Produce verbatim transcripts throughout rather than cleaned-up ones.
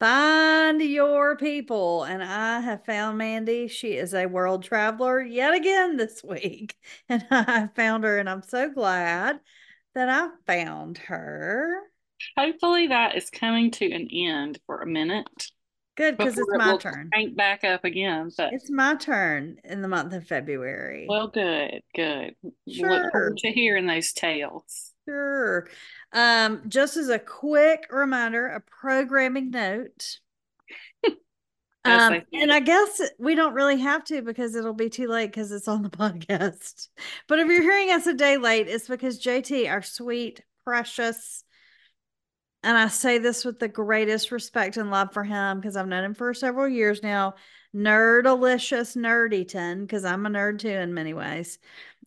Find your people. And I have found Mandy. She is a world traveler yet again this week. And I found her, and I'm so glad that I found her. Hopefully that is coming to an end for a minute. Good, because it's my it turn. Crank back up again. But it's my turn in the month of February. Well, good, good. Sure. Look forward to hearing those tales. Sure. Um, just as a quick reminder, a programming note. um, and I guess we don't really have to because it'll be too late because it's on the podcast. But if you're hearing us a day late, it's because J T, our sweet, precious, and I say this with the greatest respect and love for him because I've known him for several years now, Nerdalicious Nerdyton, because I'm a nerd too in many ways,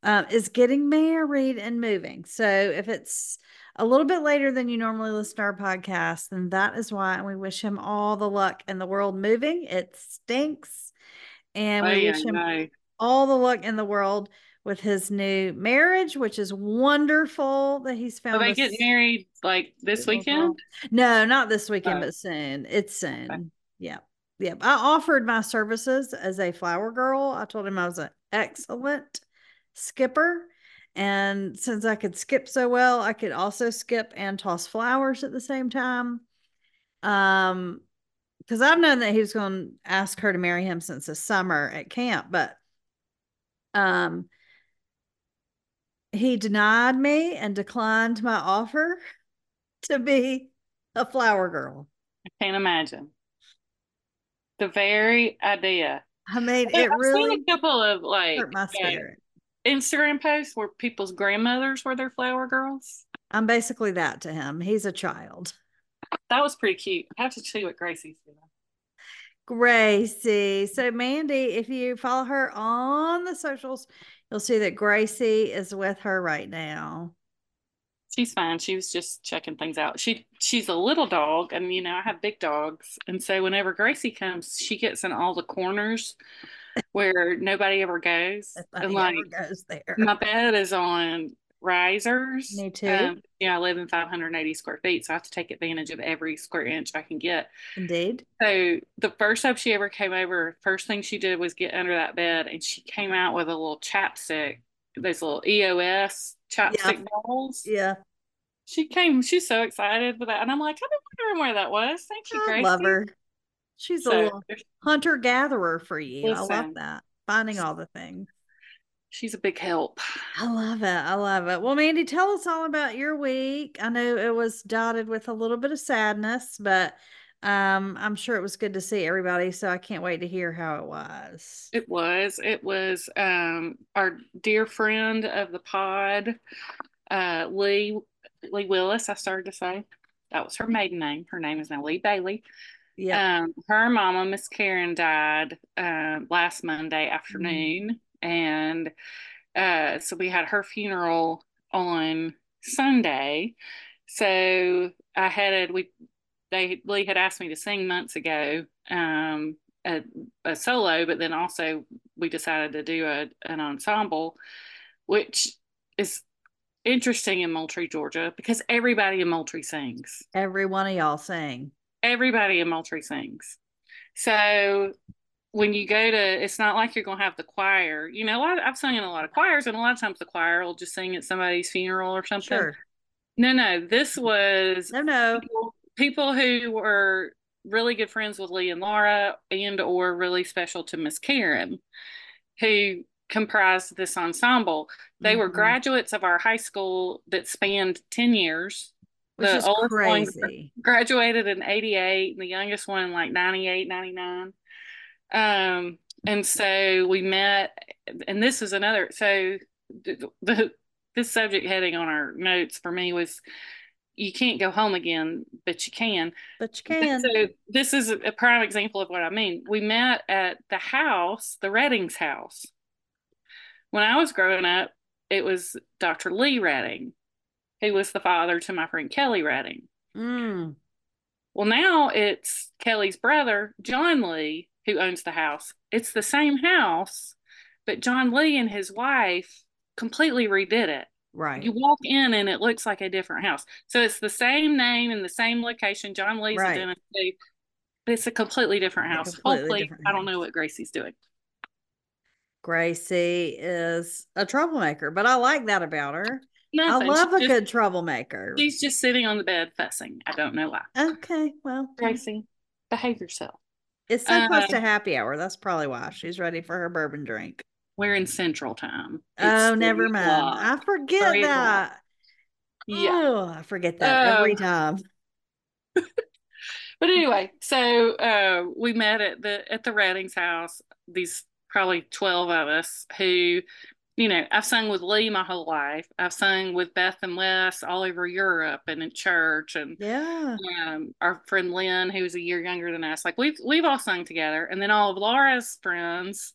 uh, is getting married and moving. So if it's a little bit later than you normally listen to our podcast, then that is why. And we wish him all the luck in the world moving. It stinks. And we oh, wish yeah, him no. all the luck in the world with his new marriage, which is wonderful that he's found. Will they get married like this weekend? No, not this weekend, oh. but soon. It's soon. Okay. Yeah. Yeah. I offered my services as a flower girl. I told him I was an excellent skipper. And since I could skip so well, I could also skip and toss flowers at the same time. Um, because I've known that he was going to ask her to marry him since the summer at camp, but um, he denied me and declined my offer to be a flower girl. I can't imagine the very idea. I mean, it I've really seen a couple of like hurt my spirit. Instagram posts where people's grandmothers were their flower girls. I'm basically that to him. He's a child. That was pretty cute. I have to see what Gracie's doing. Gracie. So Mandy, if you follow her on the socials, you'll see that Gracie is with her right now. She's fine. She was just checking things out. She she's a little dog, and you know, I have big dogs. And so whenever Gracie comes, she gets in all the corners where nobody ever goes. And like, ever goes there. My bed is on risers. Me too. Um, yeah, I live in five hundred eighty square feet, so I have to take advantage of every square inch I can get. Indeed. So the first time she ever came over, first thing she did was get under that bed, and she came out with a little chapstick, those little E O S chapstick yeah. balls. Yeah. She came, she's so excited with that. And I'm like, I've been wondering where that was. Thank you, Gracie. I love her. She's so, a little hunter-gatherer for you. Listen, I love that. Finding all the things. She's a big help. I love it. I love it. Well, Mandy, tell us all about your week. I know it was dotted with a little bit of sadness, but um, I'm sure it was good to see everybody, so I can't wait to hear how it was. It was. It was um, our dear friend of the pod, uh, Lee, Lee Willis, I started to say. That was her maiden name. Her name is now Lee Bailey. Yeah, um, her mama, Miss Karen, died uh, last Monday afternoon, mm-hmm. and uh, so we had her funeral on Sunday. So I headed. We they Lee had asked me to sing months ago, um, a, a solo, but then also we decided to do a an ensemble, which is interesting in Moultrie, Georgia, because everybody in Moultrie sings. Every one of y'all sing. Everybody in Moultrie sings. So when you go to, it's not like you're going to have the choir. You know, I, I've sung in a lot of choirs, and a lot of times the choir will just sing at somebody's funeral or something. Sure. No, no. This was no, no. People, people who were really good friends with Lee and Laura, and or really special to Miss Karen, who comprised this ensemble. They mm-hmm. were graduates of our high school that spanned ten years. The Which is oldest crazy. One graduated in eighty-eight, and the youngest one in like ninety-eight, ninety-nine. Um, and so we met, and this is another, so the, the this subject heading on our notes for me was, you can't go home again, but you can. But you can. So this is a prime example of what I mean. We met at the house, the Redding's house. When I was growing up, it was Doctor Lee Redding, who was the father to my friend Kelly Redding. Mm. Well, now it's Kelly's brother, John Lee, who owns the house. It's the same house, but John Lee and his wife completely redid it. Right. You walk in and it looks like a different house. So it's the same name and the same location. John Lee's right. identity. It's a completely different house. Completely Hopefully, different I don't house. know what Gracie's doing. Gracie is a troublemaker, but I like that about her. Nothing. I love she's a just, good troublemaker. She's just sitting on the bed fussing. I don't know why. Okay, well. Gracie, behave yourself. It's so uh, close to happy hour. That's probably why. She's ready for her bourbon drink. We're in Central Time. It's oh, never mind. Long. I forget Very that. Long. Yeah. Oh, I forget that um, every time. But anyway, so uh, we met at the at the Redding's house. These probably twelve of us who, you know, I've sung with Lee my whole life. I've sung with Beth and Wes all over Europe and in church, and yeah, um, our friend Lynn, who's a year younger than us, like we've we've all sung together. And then all of Laura's friends,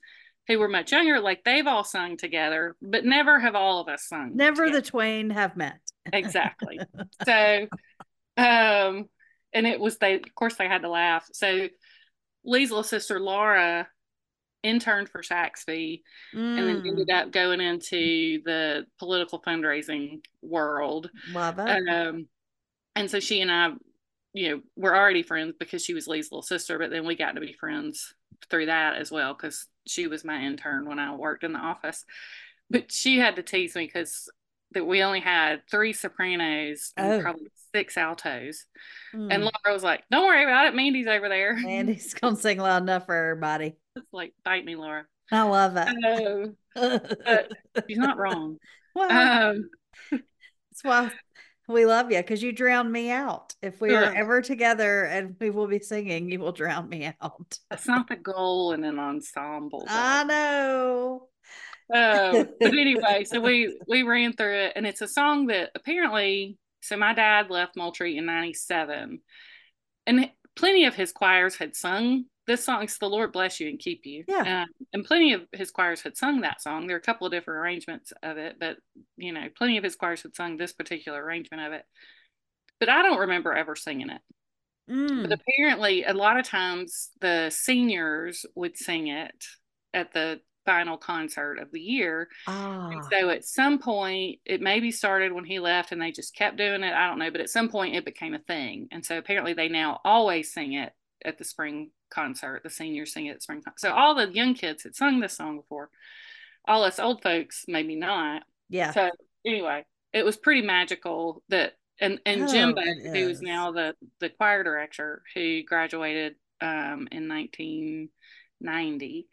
who were much younger, like they've all sung together, but never have all of us sung. Never together. The twain have met. Exactly. So, um, and it was, they, of course they had to laugh. So Lee's little sister, Laura, interned for Saxby mm. and then ended up going into the political fundraising world. Love it. Um, and so she and I, you know, were already friends because she was Lee's little sister, but then we got to be friends through that as well, because she was my intern when I worked in the office. But she had to tease me because that we only had three sopranos oh. and probably six altos. Mm. And Laura was like, don't worry about it, Mandy's over there. Mandy's gonna sing loud enough for everybody. It's like, bite me, Laura. I love that. Uh, but she's not wrong. Well, um, that's why we love you, because you drowned me out. If we yeah. are ever together and we will be singing, you will drown me out. That's not the goal in an ensemble, though. I know. Uh, but anyway, so we we ran through it, and it's a song that apparently, so my dad left Moultrie in ninety-seven, and plenty of his choirs had sung this song. It's The Lord Bless You and Keep You. Yeah. Um, and plenty of his choirs had sung that song. There are a couple of different arrangements of it, but you know, plenty of his choirs had sung this particular arrangement of it, but I don't remember ever singing it. Mm. But apparently a lot of times the seniors would sing it at the final concert of the year. Oh. And so at some point, it maybe started when he left and they just kept doing it. I don't know. But at some point it became a thing. And so apparently they now always sing it at the spring concert. The seniors sing it at the spring concert. So all the young kids had sung this song before. All us old folks, maybe not. Yeah. So anyway, it was pretty magical that, and, and oh, Jimbo, who is now the, the choir director, who graduated um, in nineteen ninety,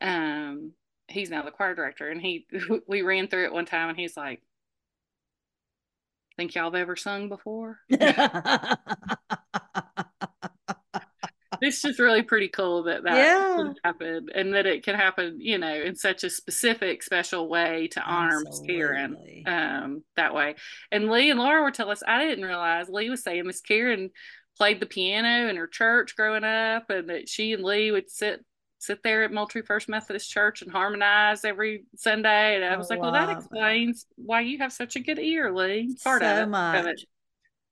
um he's now the choir director, and he we ran through it one time and he's like, think y'all have ever sung before? It's just really pretty cool that that yeah. can happen, and that it can happen, you know, in such a specific, special way to honor Miss Karen um that way. And Lee and Laura were telling us, I didn't realize, Lee was saying Miss Karen played the piano in her church growing up, and that she and Lee would sit sit there at Moultrie First Methodist Church and harmonize every Sunday. And I was I like, well, that explains it. Why you have such a good ear, Lee. Part so of it. Much. Of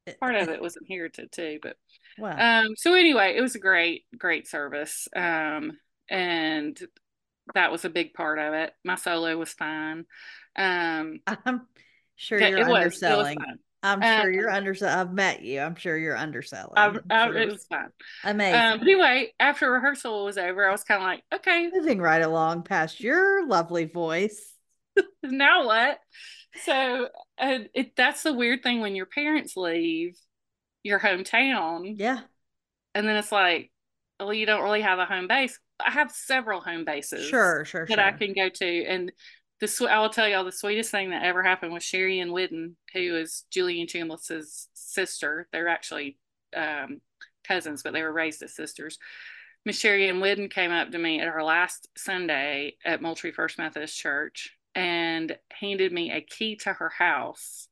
it. Part of it was inherited too, but wow. um, so anyway, it was a great, great service. Um, and that was a big part of it. My solo was fine. Um, I'm sure yeah, you're it underselling. Was, it was I'm sure um, you're underselling. I've met you. I'm sure you're underselling. I, I, sure. It was fun. Amazing. Um, anyway, after rehearsal was over, I was kind of like, okay. Moving right along past your lovely voice. Now what? So uh, it, that's the weird thing when your parents leave your hometown. Yeah. And then it's like, well, you don't really have a home base. I have several home bases. Sure, sure, that sure. I can go to. And The I will tell y'all the sweetest thing that ever happened was Sherry Ann Whitten, who is Julian Chambliss's sister. They're actually um, cousins, but they were raised as sisters. Miss Sherry Ann Whitten came up to me at her last Sunday at Moultrie First Methodist Church and handed me a key to her house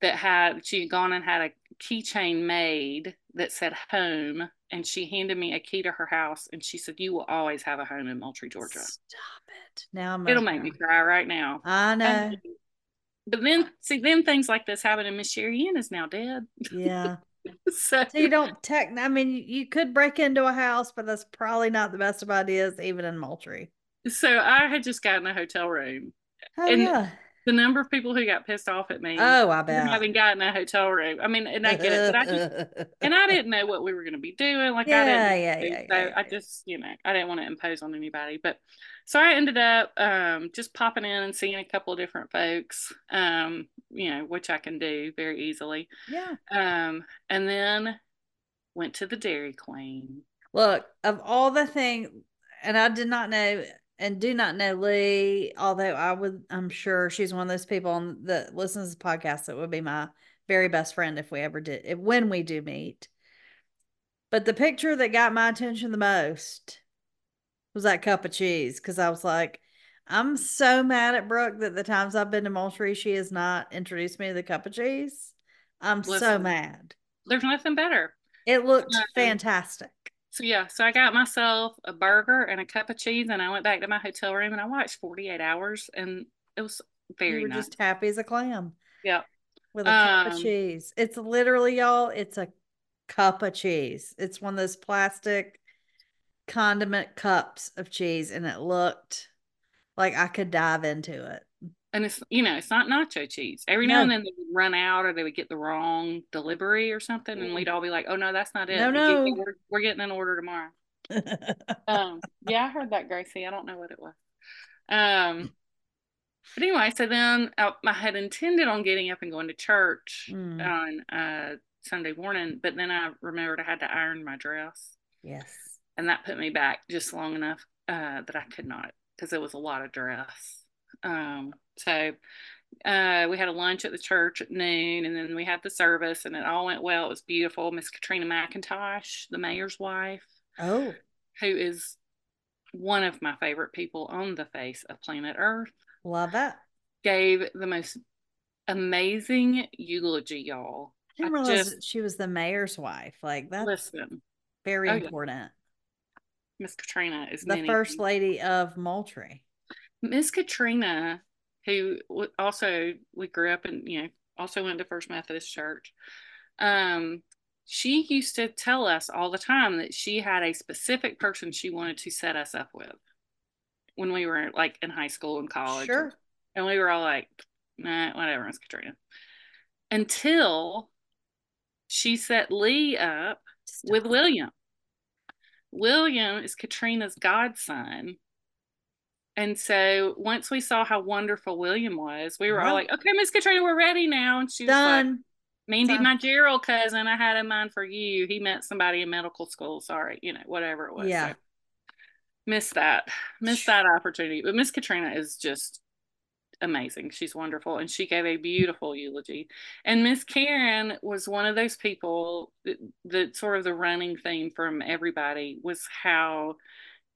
that had she had gone and had a keychain made that said home, and she handed me a key to her house, and she said, you will always have a home in Moultrie, Georgia. Stop it. Now I'm It'll make me cry right now. I know. And, but then, see, then things like this happen, and Miss Sherry Ann is now dead. Yeah. so, so you don't tech, I mean, you could break into a house, but that's probably not the best of ideas, even in Moultrie. So I had just gotten a hotel room. Oh, and yeah. The number of people who got pissed off at me. Oh, I bet. Having gotten a hotel room. I mean, and I get it. But I just, and I didn't know what we were going to be doing. Like, yeah, I didn't. Yeah, do, yeah, so yeah, I just, you know, I didn't want to impose on anybody. But so I ended up um, just popping in and seeing a couple of different folks, um, you know, which I can do very easily. Yeah. Um, and then went to the Dairy Queen. Look, of all the things, and I did not know. And do not know Lee, although I would, I'm sure she's one of those people on the listens to the podcast that would be my very best friend if we ever did, if, when we do meet. But the picture that got my attention the most was that cup of cheese, because I was like, I'm so mad at Brooke that the times I've been to Moultrie, she has not introduced me to the cup of cheese. I'm Listen, so mad. There's nothing better. It looked nothing. fantastic. So, yeah, so I got myself a burger and a cup of cheese, and I went back to my hotel room, and I watched forty-eight hours, and it was very nice. You were nice. Just happy as a clam. Yeah. With a um, cup of cheese. It's literally, y'all, it's a cup of cheese. It's one of those plastic condiment cups of cheese, and it looked like I could dive into it. And it's, you know, it's not nacho cheese. Every no. now and then they would run out, or they would get the wrong delivery or something. And we'd all be like, oh, no, that's not it. No, no. We're, we're getting an order tomorrow. um, yeah, I heard that, Gracie. I don't know what it was. Um, but anyway, so then I, I had intended on getting up and going to church mm. on uh, Sunday morning. But then I remembered I had to iron my dress. Yes. And that put me back just long enough uh, that I could not, because it was a lot of dress. Um, so, uh, we had a lunch at the church at noon, and then we had the service, and it all went well. It was beautiful. Miss Katrina McIntosh, the mayor's wife, oh, who is one of my favorite people on the face of planet Earth. Love that. Gave the most amazing eulogy, y'all. I didn't realize I just, that she was the mayor's wife. Like, that's listen, very oh, important. Miss yeah. Katrina is the first lady of Moultrie. Miss Katrina, who also, we grew up and, you know, also went to First Methodist Church. Um, she used to tell us all the time that she had a specific person she wanted to set us up with when we were like in high school and college. Sure. And we were all like, nah, whatever, Miss Katrina. Until she set Lee up Stop. with William. William is Katrina's godson. And so once we saw how wonderful William was, we were wow. all like, okay, Miss Katrina, we're ready now. And she was Done. like, Mindy, my Gerald cousin, I had in mind for you. He met somebody in medical school. Sorry, you know, whatever it was. Yeah. So, missed that. Missed that opportunity. But Miss Katrina is just amazing. She's wonderful. And she gave a beautiful eulogy. And Miss Karen was one of those people that, that sort of the running theme from everybody was how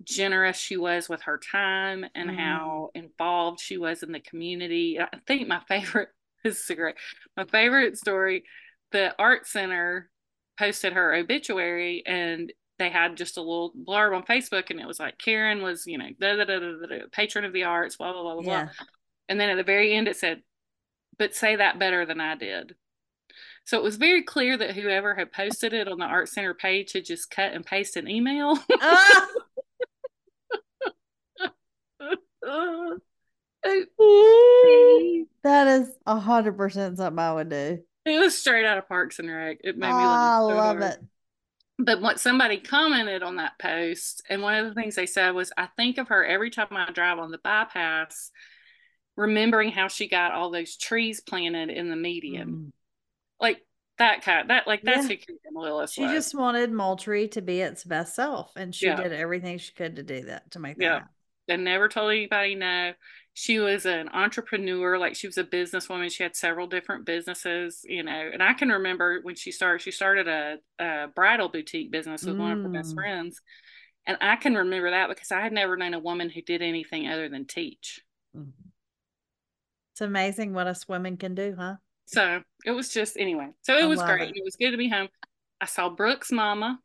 generous she was with her time and mm-hmm. how involved she was in the community. I think my favorite this is a great my favorite story, the art center posted her obituary, and they had just a little blurb on Facebook, and it was like, Karen was, you know, da, da, da, da, da, patron of the arts, blah blah blah blah, yeah. blah. And then at the very end it said, but say that better than I did. So it was very clear that whoever had posted it on the art center page had just cut and pasted an email. Oh! That is a hundred percent something I would do. It was straight out of Parks and Rec. It made oh, me laugh. So I love hard. it. But what somebody commented on that post, and one of the things they said was, I think of her every time I drive on the bypass, remembering how she got all those trees planted in the median. Mm. Like that kind that like that's yeah. who Karen Lewis She was. just wanted Moultrie to be its best self, and she yeah. did everything she could to do that, to make that yeah. happen. And never told anybody no. She was an entrepreneur, like she was a businesswoman. She had several different businesses, you know. And I can remember when she started, she started a, a bridal boutique business with mm. one of her best friends. And I can remember that because I had never known a woman who did anything other than teach. It's amazing what us women can do, huh? So it was just, anyway. So it I was great. It. it was good to be home. I saw Brooke's mama.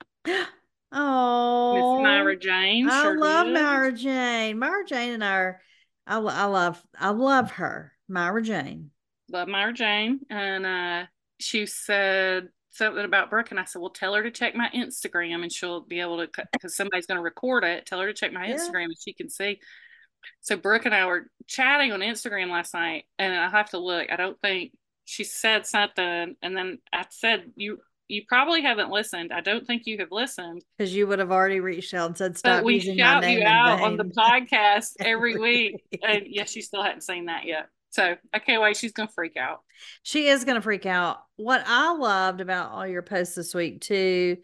Oh, Miss Myra Jane. I sure love did. Myra Jane. Myra Jane and I are, I, I love, I love her. Myra Jane. Love Myra Jane. And uh, she said something about Brooke, and I said, well, tell her to check my Instagram, and she'll be able to, because somebody's going to record it. Tell her to check my yeah. Instagram, and she can see. So Brooke and I were chatting on Instagram last night, and I have to look. I don't think she said something, and then I said, you you probably haven't listened. I don't think you have listened. Because you would have already reached out and said, stop but we using shout my name you out on the podcast every week. And yeah, she still hadn't seen that yet. So I can't wait. She's going to freak out. She is going to freak out. What I loved about all your posts this week too,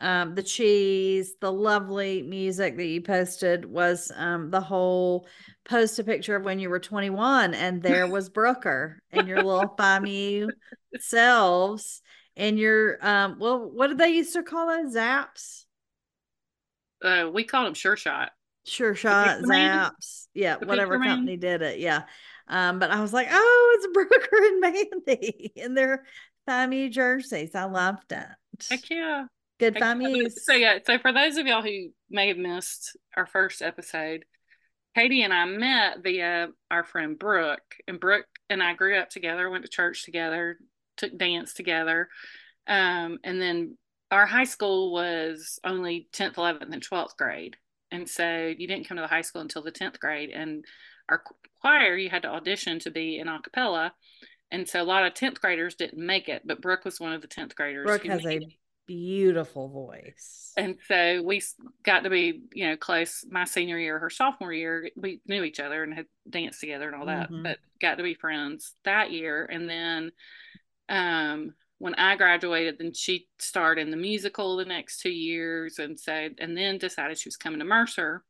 um, the cheese, the lovely music that you posted was um, the whole post a picture of when you were twenty-one and there was Brooker and your little FIMU selves. And your, um, well, what did they used to call those? Zaps? Uh, we called them Sure Shot. Sure Shot, Zaps. Yeah, the whatever company did it. Yeah. Um, but I was like, oh, it's Brooker and Mandy in their FIMU jerseys. I loved it. Heck yeah. Good FIMUs. So, yeah, so for those of y'all who may have missed our first episode, Katie and I met via our friend Brooke. And Brooke and I grew up together, went to church together, took dance together, um and then our high school was only tenth, eleventh, and twelfth grade, and so you didn't come to the high school until the tenth grade. And our choir, you had to audition to be in a cappella, and so a lot of tenth graders didn't make it, but Brooke was one of the tenth graders. Brooke has a beautiful voice, and so we got to be, you know, close my senior year, her sophomore year. We knew each other and had danced together and all that, mm-hmm. but got to be friends that year. And then Um, when I graduated, then she starred in the musical the next two years, and so and then decided she was coming to Mercer,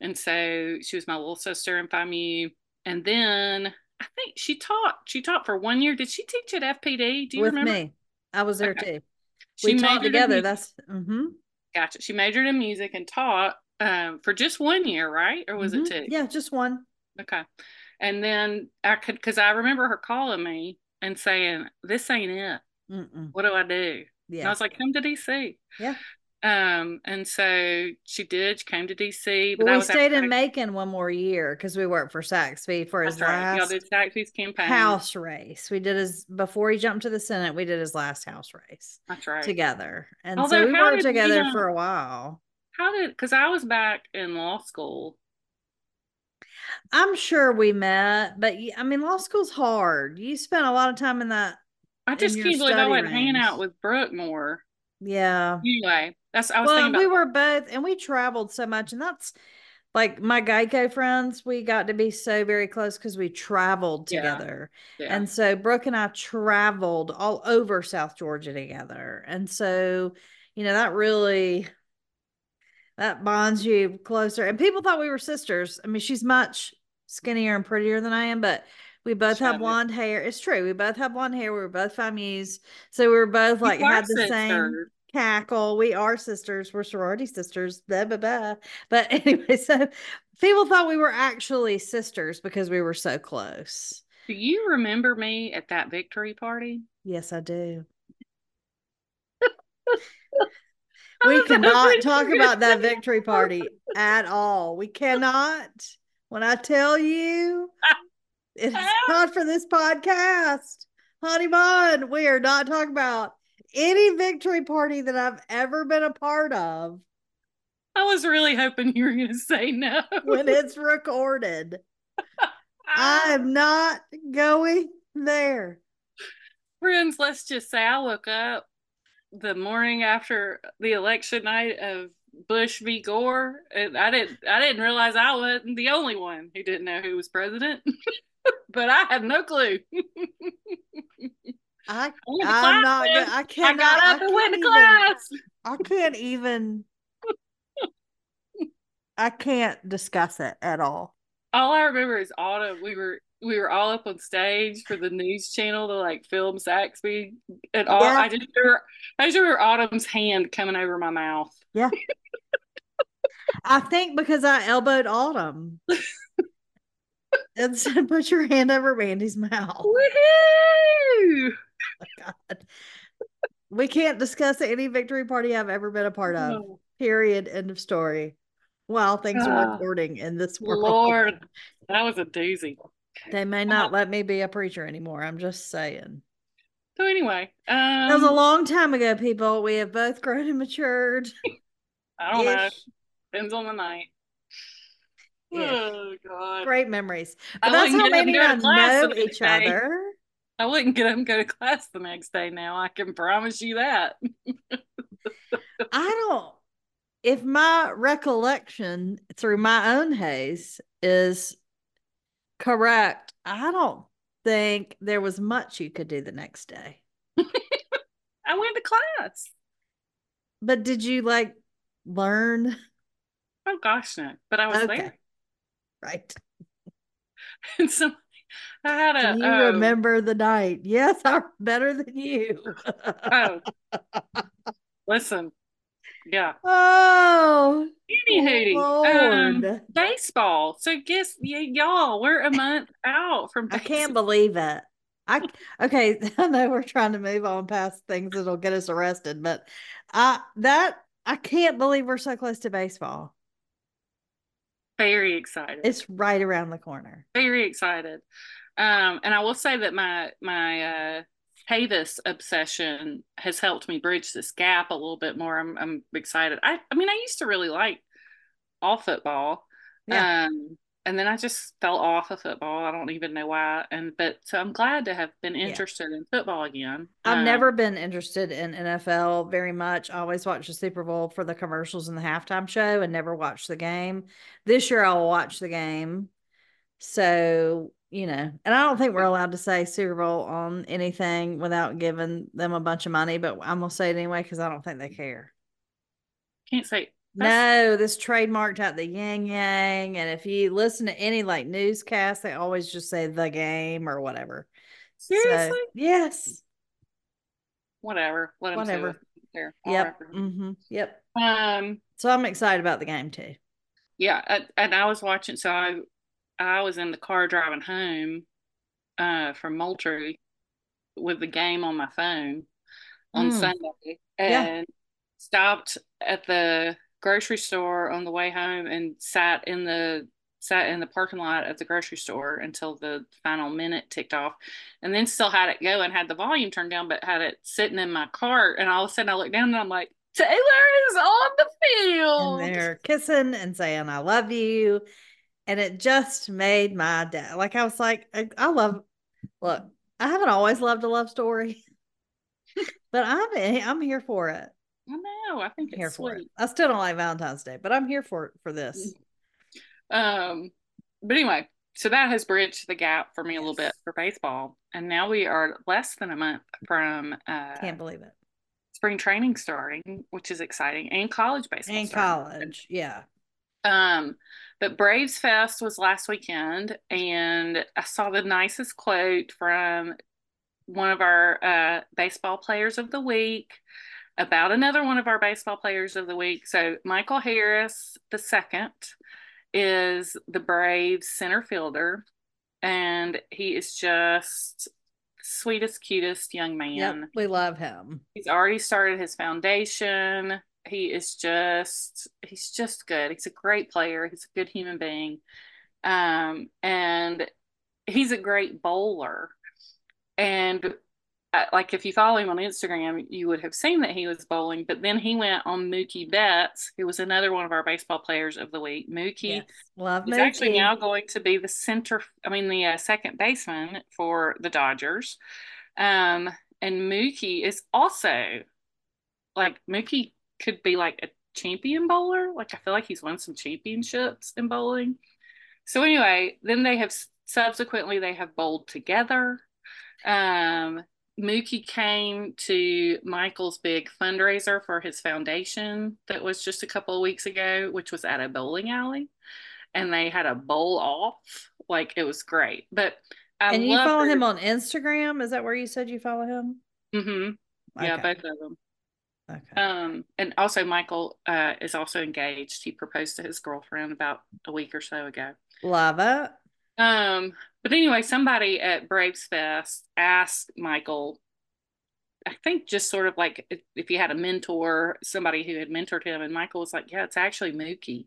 and so she was my little sister in FIMU. And then I think she taught. She taught for one year. Did she teach at F P D? Do you With remember? Me, I was there okay. too. We she taught together. That's mm-hmm. gotcha. She majored in music and taught um, for just one year, right? Or was mm-hmm. it two? Yeah, just one. Okay, and then I could because I remember her calling me and saying, this ain't it. Mm-mm. What do I do? Yeah. And I was like, come to D C. Yeah. Um, and so she did. She came to D C. But well, we stayed in Macon one more year because we worked for Saxby for his That's last right. Y'all did Saxby's campaign. House race. We did his, before he jumped to the Senate, we did his last house race. That's right. Together. And Although, so we worked did, together you know, for a while. How did, because I was back in law school. I'm sure we met, but I mean, law school's hard. You spent a lot of time in that. I just can't believe I wasn't hanging out with Brooke more. Yeah. Anyway, that's I was well, thinking about. We were both, and we traveled so much, and that's like my Geico friends. We got to be so very close because we traveled together, yeah. Yeah. and so Brooke and I traveled all over South Georgia together, and so you know that really. That bonds you closer. And people thought we were sisters. I mean, she's much skinnier and prettier than I am, but we both have blonde hair. It's true. We both have blonde hair. We were both FIMUs. So we were both like, had the same cackle. We are sisters. We're sorority sisters. Blah, blah, blah. But anyway, so people thought we were actually sisters because we were so close. Do you remember me at that victory party? Yes, I do. We cannot talk about that victory party at all. We cannot. When I tell you, it's not for this podcast. Honey bun, we are not talking about any victory party that I've ever been a part of. I was really hoping you were going to say no. When it's recorded. I am not going there. Friends, let's just say I woke up the morning after the election night of Bush v. Gore, and I didn't I didn't realize I wasn't the only one who didn't know who was president. But I had no clue. I I'm not go, I cannot I got up I and went to class. I can't even I can't discuss it at all. All I remember is Autumn. We were we were all up on stage for the news channel to like film Saxby and all. Yeah. I just remember, I just remember Autumn's hand coming over my mouth. Yeah. I think because I elbowed Autumn and said, put your hand over Randy's mouth. Woohoo! Oh my God. We can't discuss any victory party I've ever been a part of. No. Period. End of story. Wow, things uh, are recording in this world. Lord, that was a doozy. They may not let me be a preacher anymore. I'm just saying. So anyway. Um, that was a long time ago, people. We have both grown and matured. I don't Ish. know. Depends on the night. Oh God! Great memories. But that's how many of us know each other. I wouldn't get up and go to class the next day now. I can promise you that. I don't. If my recollection through my own haze is correct, I don't think there was much you could do the next day. I went to class. But did you like learn? Oh gosh, no. But I was okay. there. Right. And so I had a. Do you um, remember the night? Yes, I'm better than you. Oh, listen. Yeah. Oh. Anywho, um, baseball. So guess yeah, y'all, we're a month out from. Baseball. I can't believe it. I okay. I know we're trying to move on past things that'll get us arrested, but I that I can't believe we're so close to baseball. Very excited. It's right around the corner. Very excited. Um, and I will say that my my uh Havis obsession has helped me bridge this gap a little bit more. I'm I'm excited. I, I mean, I used to really like all football. Yeah. Um, and then I just fell off of football. I don't even know why. And but so I'm glad to have been interested yeah. in football again. I've um, never been interested in N F L very much. I always watch the Super Bowl for the commercials and the halftime show and never watched the game. This year I'll watch the game. So you know, and I don't think we're allowed to say Super Bowl on anything without giving them a bunch of money, but I'm going to say it anyway because I don't think they care. Can't say. No, this trademarked out the Yang Yang. And if you listen to any like newscast, they always just say the game or whatever. Seriously? So, yes. Whatever. Let them whatever. Say it. Yep. Mm-hmm. Yep. Um. So I'm excited about the game too. Yeah. I, and I was watching, so I, I was in the car driving home uh, from Moultrie with the game on my phone on mm. Sunday and yeah. stopped at the grocery store on the way home and sat in the sat in the parking lot of the grocery store until the final minute ticked off, and then still had it going, had the volume turned down, but had it sitting in my car. And all of a sudden I looked down and I'm like, Taylor is on the field. And they're kissing and saying, I love you. And it just made my day. Like, I was like, I, I love, look, I haven't always loved a love story, but I'm I'm here for it. I know. I think I'm it's here sweet. For it. I still don't like Valentine's Day, but I'm here for it, for this. Um, but anyway, so that has bridged the gap for me yes. a little bit for baseball. And now we are less than a month from. Uh, Can't believe it. Spring training starting, which is exciting. And college baseball. And starting. college. Yeah. Um, but Braves Fest was last weekend, and I saw the nicest quote from one of our uh, baseball players of the week about another one of our baseball players of the week. So Michael Harris the second is the Braves center fielder, and he is just the sweetest, cutest young man. Yep, we love him. He's already started his foundation. He is just, he's just good. He's a great player. He's a good human being. Um, and he's a great bowler. And I, like, if you follow him on Instagram, you would have seen that he was bowling, but then he went on Mookie Betts, who was another one of our baseball players of the week. Mookie yes. Love is Mookie. Actually now going to be the center, I mean, the uh, second baseman for the Dodgers. Um, and Mookie is also like Mookie could be like a champion bowler. Like, I feel like he's won some championships in bowling. So anyway, then they have subsequently they have bowled together. Um, Mookie came to Michael's big fundraiser for his foundation that was just a couple of weeks ago, which was at a bowling alley, and they had a bowl off. Like, it was great. But I and you follow her. him on Instagram. Is that where you said you follow him? Mm-hmm. Okay. Yeah, both of them. Okay. Um, and also Michael uh, is also engaged. He proposed to his girlfriend about a week or so ago. Love it. Um, but anyway, somebody at Braves Fest asked Michael, I think just sort of like if, if he had a mentor, somebody who had mentored him, and Michael was like, yeah, it's actually Mookie.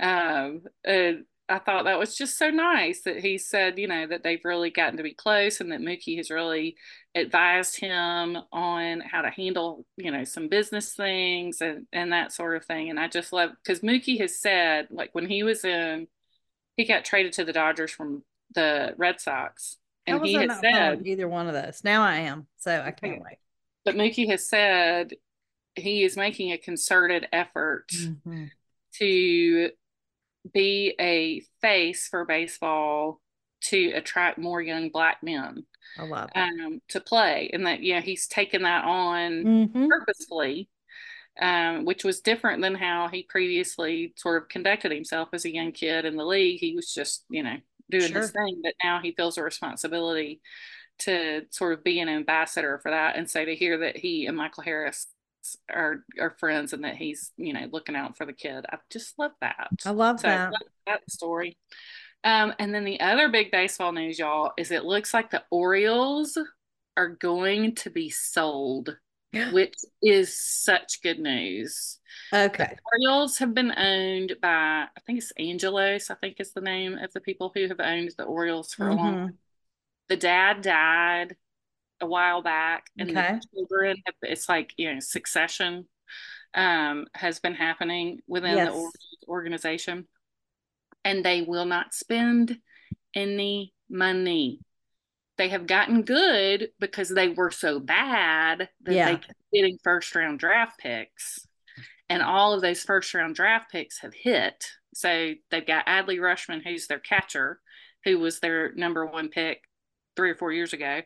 Um, and I thought that was just so nice that he said, you know, that they've really gotten to be close and that Mookie has really advised him on how to handle, you know, some business things and, and that sort of thing. And I just love, because Mookie has said, like, when he was in he got traded to the Dodgers from the Red Sox. And he had said either one of those. Now I am. So I can't wait. But Mookie has said he is making a concerted effort mm-hmm. to be a face for baseball to attract more young black men. I love that. Um, to play. And that, yeah, you know, he's taken that on mm-hmm. purposefully, um, which was different than how he previously sort of conducted himself as a young kid in the league. He was just, you know, doing sure. his thing, but now he feels a responsibility to sort of be an ambassador for that. And so to hear that he and Michael Harris are are friends and that he's, you know, looking out for the kid, I just love that. I love so that. I love that story. Um, and then the other big baseball news, y'all, is it looks like the Orioles are going to be sold, which is such good news. Okay. The Orioles have been owned by, I think it's Angelos, I think is the name of the people who have owned the Orioles for mm-hmm. a long time. The dad died a while back, and okay. the children have, it's like, you know, succession um, has been happening within yes. the organization. And they will not spend any money. They have gotten good because they were so bad that yeah. they kept getting first round draft picks. And all of those first round draft picks have hit. So they've got Adley Rushman, who's their catcher, who was their number one pick three or four years ago.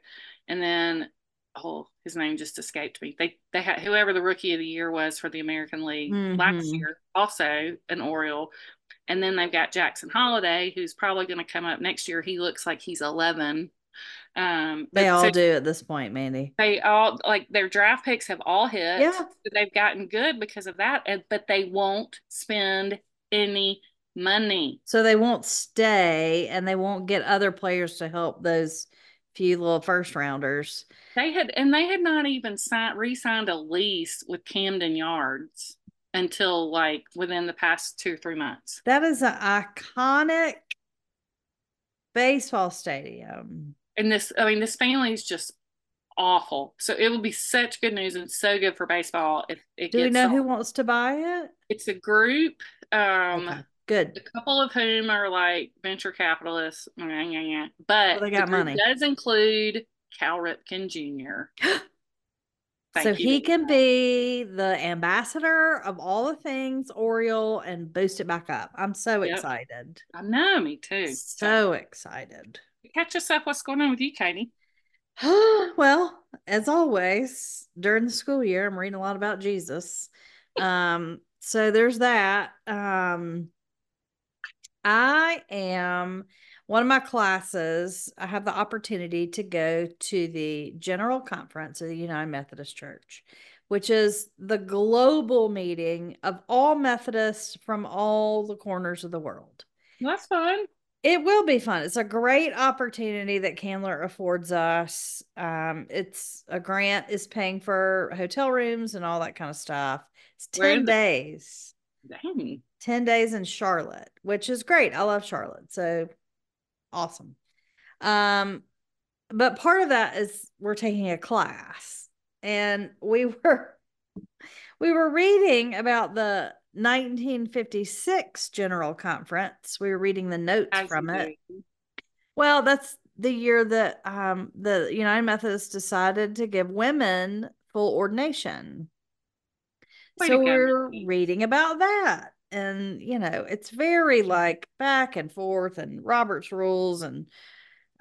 And then, oh, his name just escaped me. They they had whoever the rookie of the year was for the American League mm-hmm. last year, also an Oriole. And then they've got Jackson Holiday, who's probably going to come up next year. He looks like he's eleven. Um, they all so do at this point, Mandy. They all, like, their draft picks have all hit. Yeah. So they've gotten good because of that, and, but they won't spend any money. So they won't stay, and they won't get other players to help those few little first rounders. They had, and they had not even signed, re-signed a lease with Camden Yards until like within the past two or three months. That is an iconic baseball stadium. And this, I mean, this family is just awful. So it will be such good news and so good for baseball. If it Do gets we know sold. Who wants to buy it? It's a group. Um, okay. Good. A couple of whom are like venture capitalists. Yeah, yeah, yeah. But well, they got the money. Does include Cal Ripken Junior Thank so you. He can be the ambassador of all the things Oriole and boost it back up. I'm so yep. excited. I know, me too. So, so excited. Catch us up. What's going on with you, Katie? Well, as always, during the school year, I'm reading a lot about Jesus. Um, so there's that. Um, I am... One of my classes, I have the opportunity to go to the General Conference of the United Methodist Church, which is the global meeting of all Methodists from all the corners of the world. That's fun. It will be fun. It's a great opportunity that Candler affords us. Um, it's a grant is paying for hotel rooms and all that kind of stuff. It's ten days. Dang. ten days in Charlotte, which is great. I love Charlotte. So awesome. Um, but part of that is we're taking a class, and we were, we were reading about the nineteen fifty-six General Conference. We were reading the notes I from see. It. Well, that's the year that, um, the United Methodist decided to give women full ordination. Way so we're reading about that. And, you know, it's very like back and forth and Robert's rules. And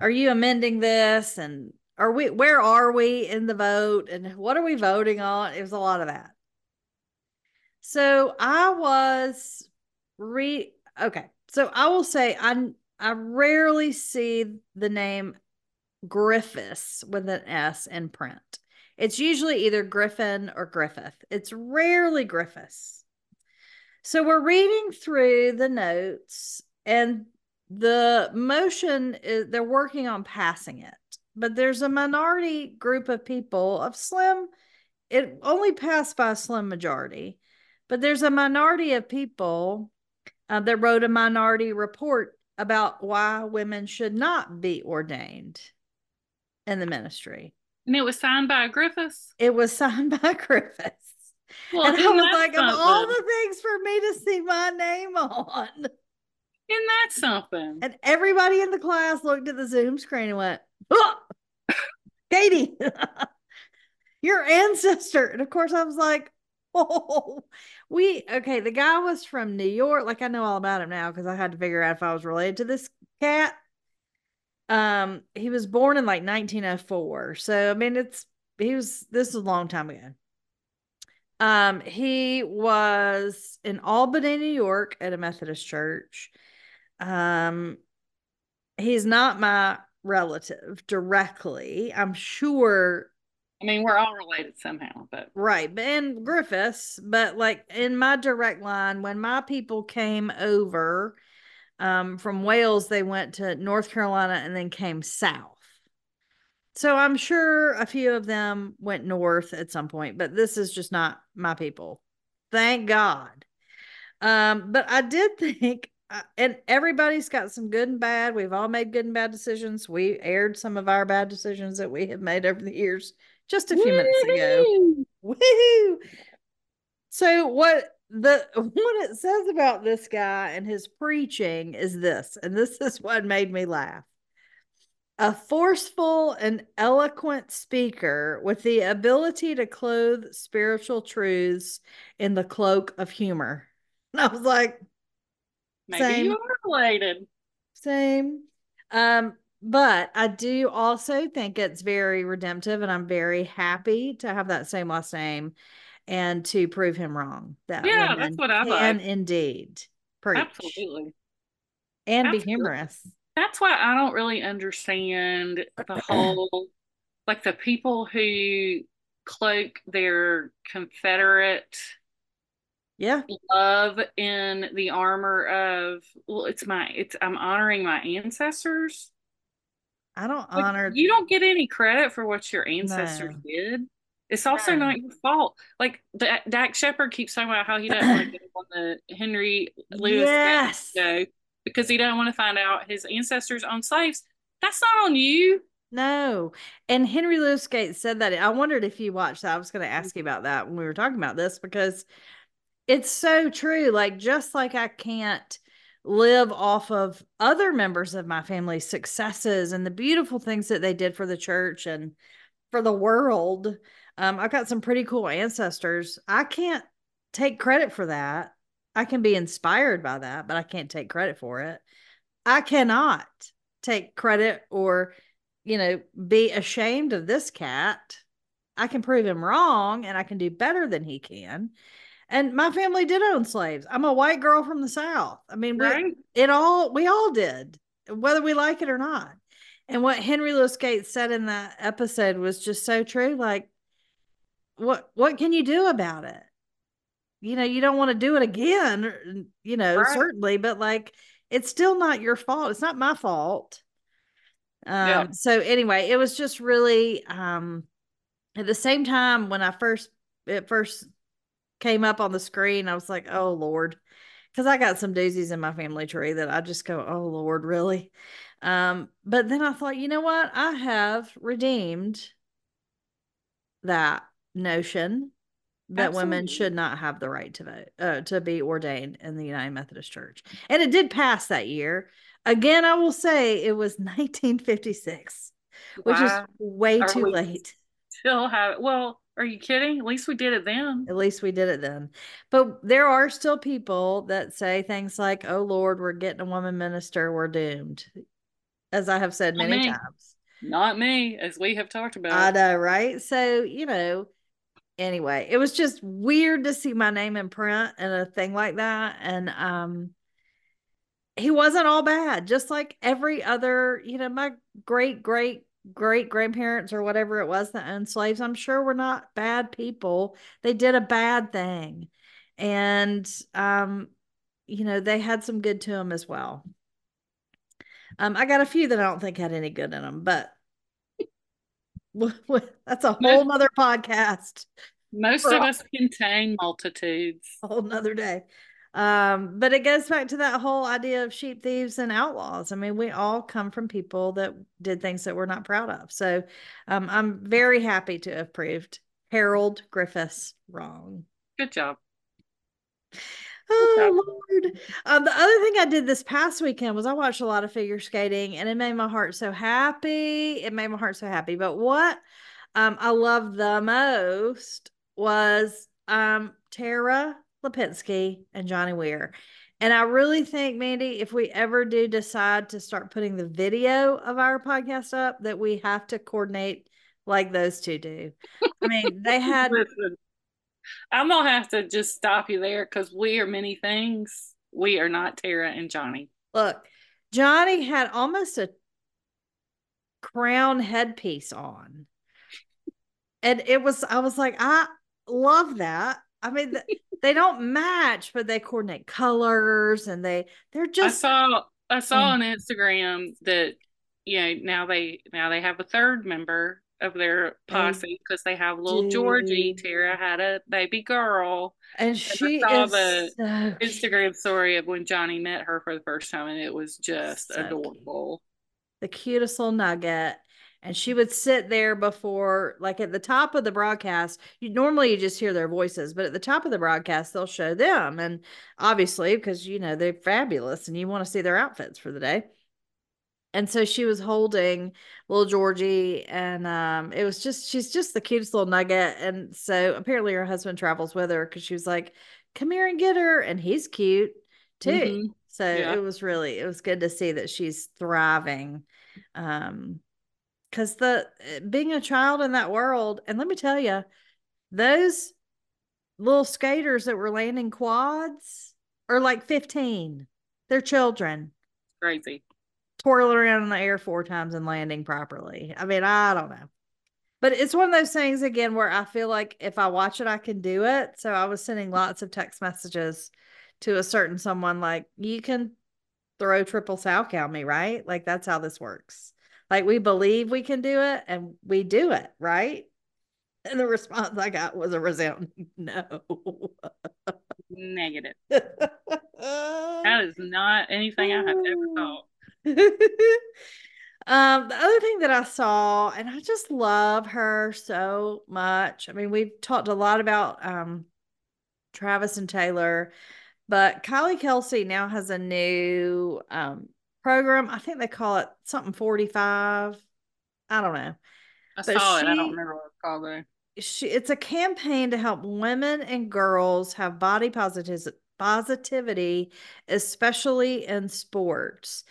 are you amending this? And are we, where are we in the vote? And what are we voting on? It was a lot of that. So I was re okay. So I will say I, I rarely see the name Griffiths with an S in print. It's usually either Griffin or Griffith. It's rarely Griffiths. So we're reading through the notes, and the motion is they're working on passing it, but there's a minority group of people of slim. It only passed by a slim majority, but there's a minority of people uh, that wrote a minority report about why women should not be ordained in the ministry. And it was signed by Griffiths. It was signed by Griffiths. Well, and I was like, something. Of all the things for me to see my name on. Isn't that something? And everybody in the class looked at the Zoom screen and went, oh, Katie, your ancestor. And of course I was like, oh, we, okay, the guy was from New York. Like, I know all about him now because I had to figure out if I was related to this cat. Um, he was born in like nineteen oh four. So, I mean, it's, he was, this is a long time ago. Um, he was in Albany, New York at a Methodist church. Um, he's not my relative directly. I'm sure. I mean, we're all related somehow, but right. But in Griffiths, but like in my direct line, when my people came over, um, from Wales, they went to North Carolina and then came south. So I'm sure a few of them went north at some point, but this is just not my people. Thank God. Um, but I did think, uh, and everybody's got some good and bad. We've all made good and bad decisions. We aired some of our bad decisions that we have made over the years just a few Woo-hoo! minutes ago. Woohoo! So what the what it says about this guy and his preaching is this, and this is what made me laugh. A forceful and eloquent speaker with the ability to clothe spiritual truths in the cloak of humor. And I was like, maybe same. You are related. Same. Um, but I do also think it's very redemptive, and I'm very happy to have that same last name and to prove him wrong. That yeah, that's what I like. And indeed preach. Absolutely. And Absolutely. be humorous. That's why I don't really understand the whole, like the people who cloak their Confederate yeah. love in the armor of, well, it's my, it's, I'm honoring my ancestors. I don't honor. Like, you don't get any credit for what your ancestors no. did. It's also no. not your fault. Like D- Dak Shepard keeps talking about how he doesn't want to get on the Henry Lewis Gates show. Because he doesn't want to find out his ancestors owned slaves. That's not on you. No. And Henry Lewis Gates said that. I wondered if you watched that. I was going to ask you about that when we were talking about this, because it's so true. Like, just like I can't live off of other members of my family's successes and the beautiful things that they did for the church and for the world. Um, I've got some pretty cool ancestors. I can't take credit for that. I can be inspired by that, but I can't take credit for it. I cannot take credit or, you know, be ashamed of this cat. I can prove him wrong, and I can do better than he can. And my family did own slaves. I'm a white girl from the South. I mean, right. we, it all, we all did, whether we like it or not. And what Henry Lewis Gates said in that episode was just so true. Like, what, what can you do about it? You know, you don't want to do it again, you know, right. certainly, but like, it's still not your fault. It's not my fault. Um, yeah. So anyway, it was just really, um, at the same time, when I first, it first came up on the screen, I was like, oh Lord, because I got some doozies in my family tree that I just go, oh Lord, really? Um, but then I thought, you know what? I have redeemed that notion that Absolutely. women should not have the right to vote, uh, to be ordained in the United Methodist Church. And it did pass that year. Again, I will say it was nineteen fifty-six, which wow. is way are too late. Still have it. Well, are you kidding? At least we did it then. At least we did it then. But there are still people that say things like, oh Lord, we're getting a woman minister. We're doomed. As I have said not many me. times. Not me, as we have talked about. I know, right? So, you know, anyway, it was just weird to see my name in print and a thing like that. And um, he wasn't all bad, just like every other, you know, my great, great, great grandparents or whatever it was that owned slaves, I'm sure were not bad people. They did a bad thing. And, um, you know, they had some good to them as well. Um, I got a few that I don't think had any good in them, but that's a whole nother podcast. Most of us contain multitudes. A whole nother day. Um, but it goes back to that whole idea of sheep thieves and outlaws. I mean, we all come from people that did things that we're not proud of. So um, I'm very happy to have proved Harold Griffiths wrong. Good job. Oh, Lord. Um, the other thing I did this past weekend was I watched a lot of figure skating, and it made my heart so happy. It made my heart so happy. But what um, I loved the most was um, Tara Lipinski and Johnny Weir. And I really think, Mandy, if we ever do decide to start putting the video of our podcast up, that we have to coordinate like those two do. I mean, they had... Listen, I'm going to have to just stop you there because we are many things. We are not Tara and Johnny. Look, Johnny had almost a crown headpiece on. And it was, I was like, I love that. I mean, the, they don't match, but they coordinate colors, and they they're just. I saw I saw um, on Instagram that, you know, now they now they have a third member of their posse because they have little dude. Georgie. Tara had a baby girl, and, and she I saw is the so Instagram story of when Johnny met her for the first time, and it was just so adorable. Cute. The cutest little nugget. And she would sit there before, like at the top of the broadcast, you normally you just hear their voices, but at the top of the broadcast, they'll show them. And obviously, because, you know, they're fabulous and you want to see their outfits for the day. And so she was holding little Georgie, and um, it was just, she's just the cutest little nugget. And so apparently her husband travels with her because she was like, come here and get her. And he's cute too. Mm-hmm. So yeah. it was really, it was good to see that she's thriving. Um, Because the being a child in that world, and let me tell you, those little skaters that were landing quads are like fifteen. They're children. Crazy. Twirling around in the air four times and landing properly. I mean, I don't know. But it's one of those things, again, where I feel like if I watch it, I can do it. So I was sending lots of text messages to a certain someone like, you can throw triple sow cow me, right? Like, that's how this works. Like, we believe we can do it, and we do it, right? And the response I got was a resounding no. Negative. That is not anything I have ever thought. um, the other thing that I saw, and I just love her so much. I mean, we've talked a lot about um, Travis and Taylor, but Kylie Kelsey now has a new um program. I think they call it something forty-five. I don't know. I but saw she, it. I don't remember what it's called though. She, it's a campaign to help women and girls have body positiv- positivity, especially in sports.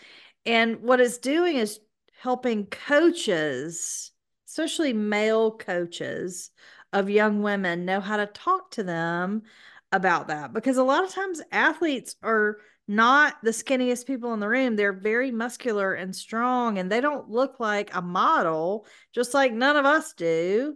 And what it's doing is helping coaches, especially male coaches of young women, know how to talk to them about that. Because a lot of times athletes are not the skinniest people in the room. They're very muscular and strong, and they don't look like a model, just like none of us do.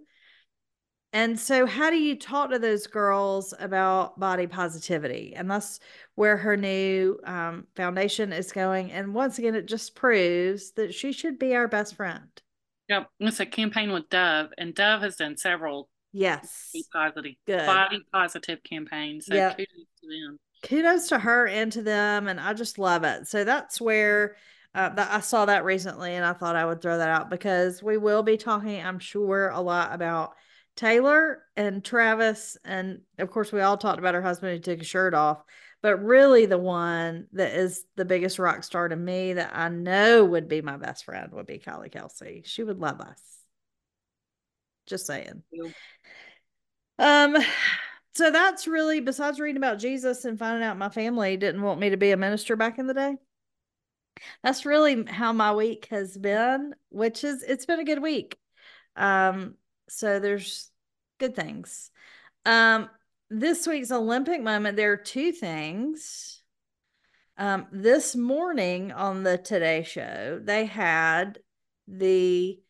And so how do you talk to those girls about body positivity? And that's where her new um, foundation is going. And once again, it just proves that she should be our best friend. Yep. It's a campaign with Dove, and Dove has done several yes positive Good. body positive campaigns. So yep. kudos to them. Kudos to her and to them, and I just love it. So that's where uh, th- I saw that recently, and I thought I would throw that out because we will be talking, I'm sure, a lot about Taylor and Travis, and of course we all talked about her husband who took his shirt off, but really the one that is the biggest rock star to me that I know would be my best friend would be Kylie Kelsey. She would love us. Just saying. Um... So that's really, besides reading about Jesus and finding out my family didn't want me to be a minister back in the day, that's really how my week has been, which is, it's been a good week. Um, so there's good things. Um, this week's Olympic moment, there are two things. Um, this morning on the Today Show, they had the,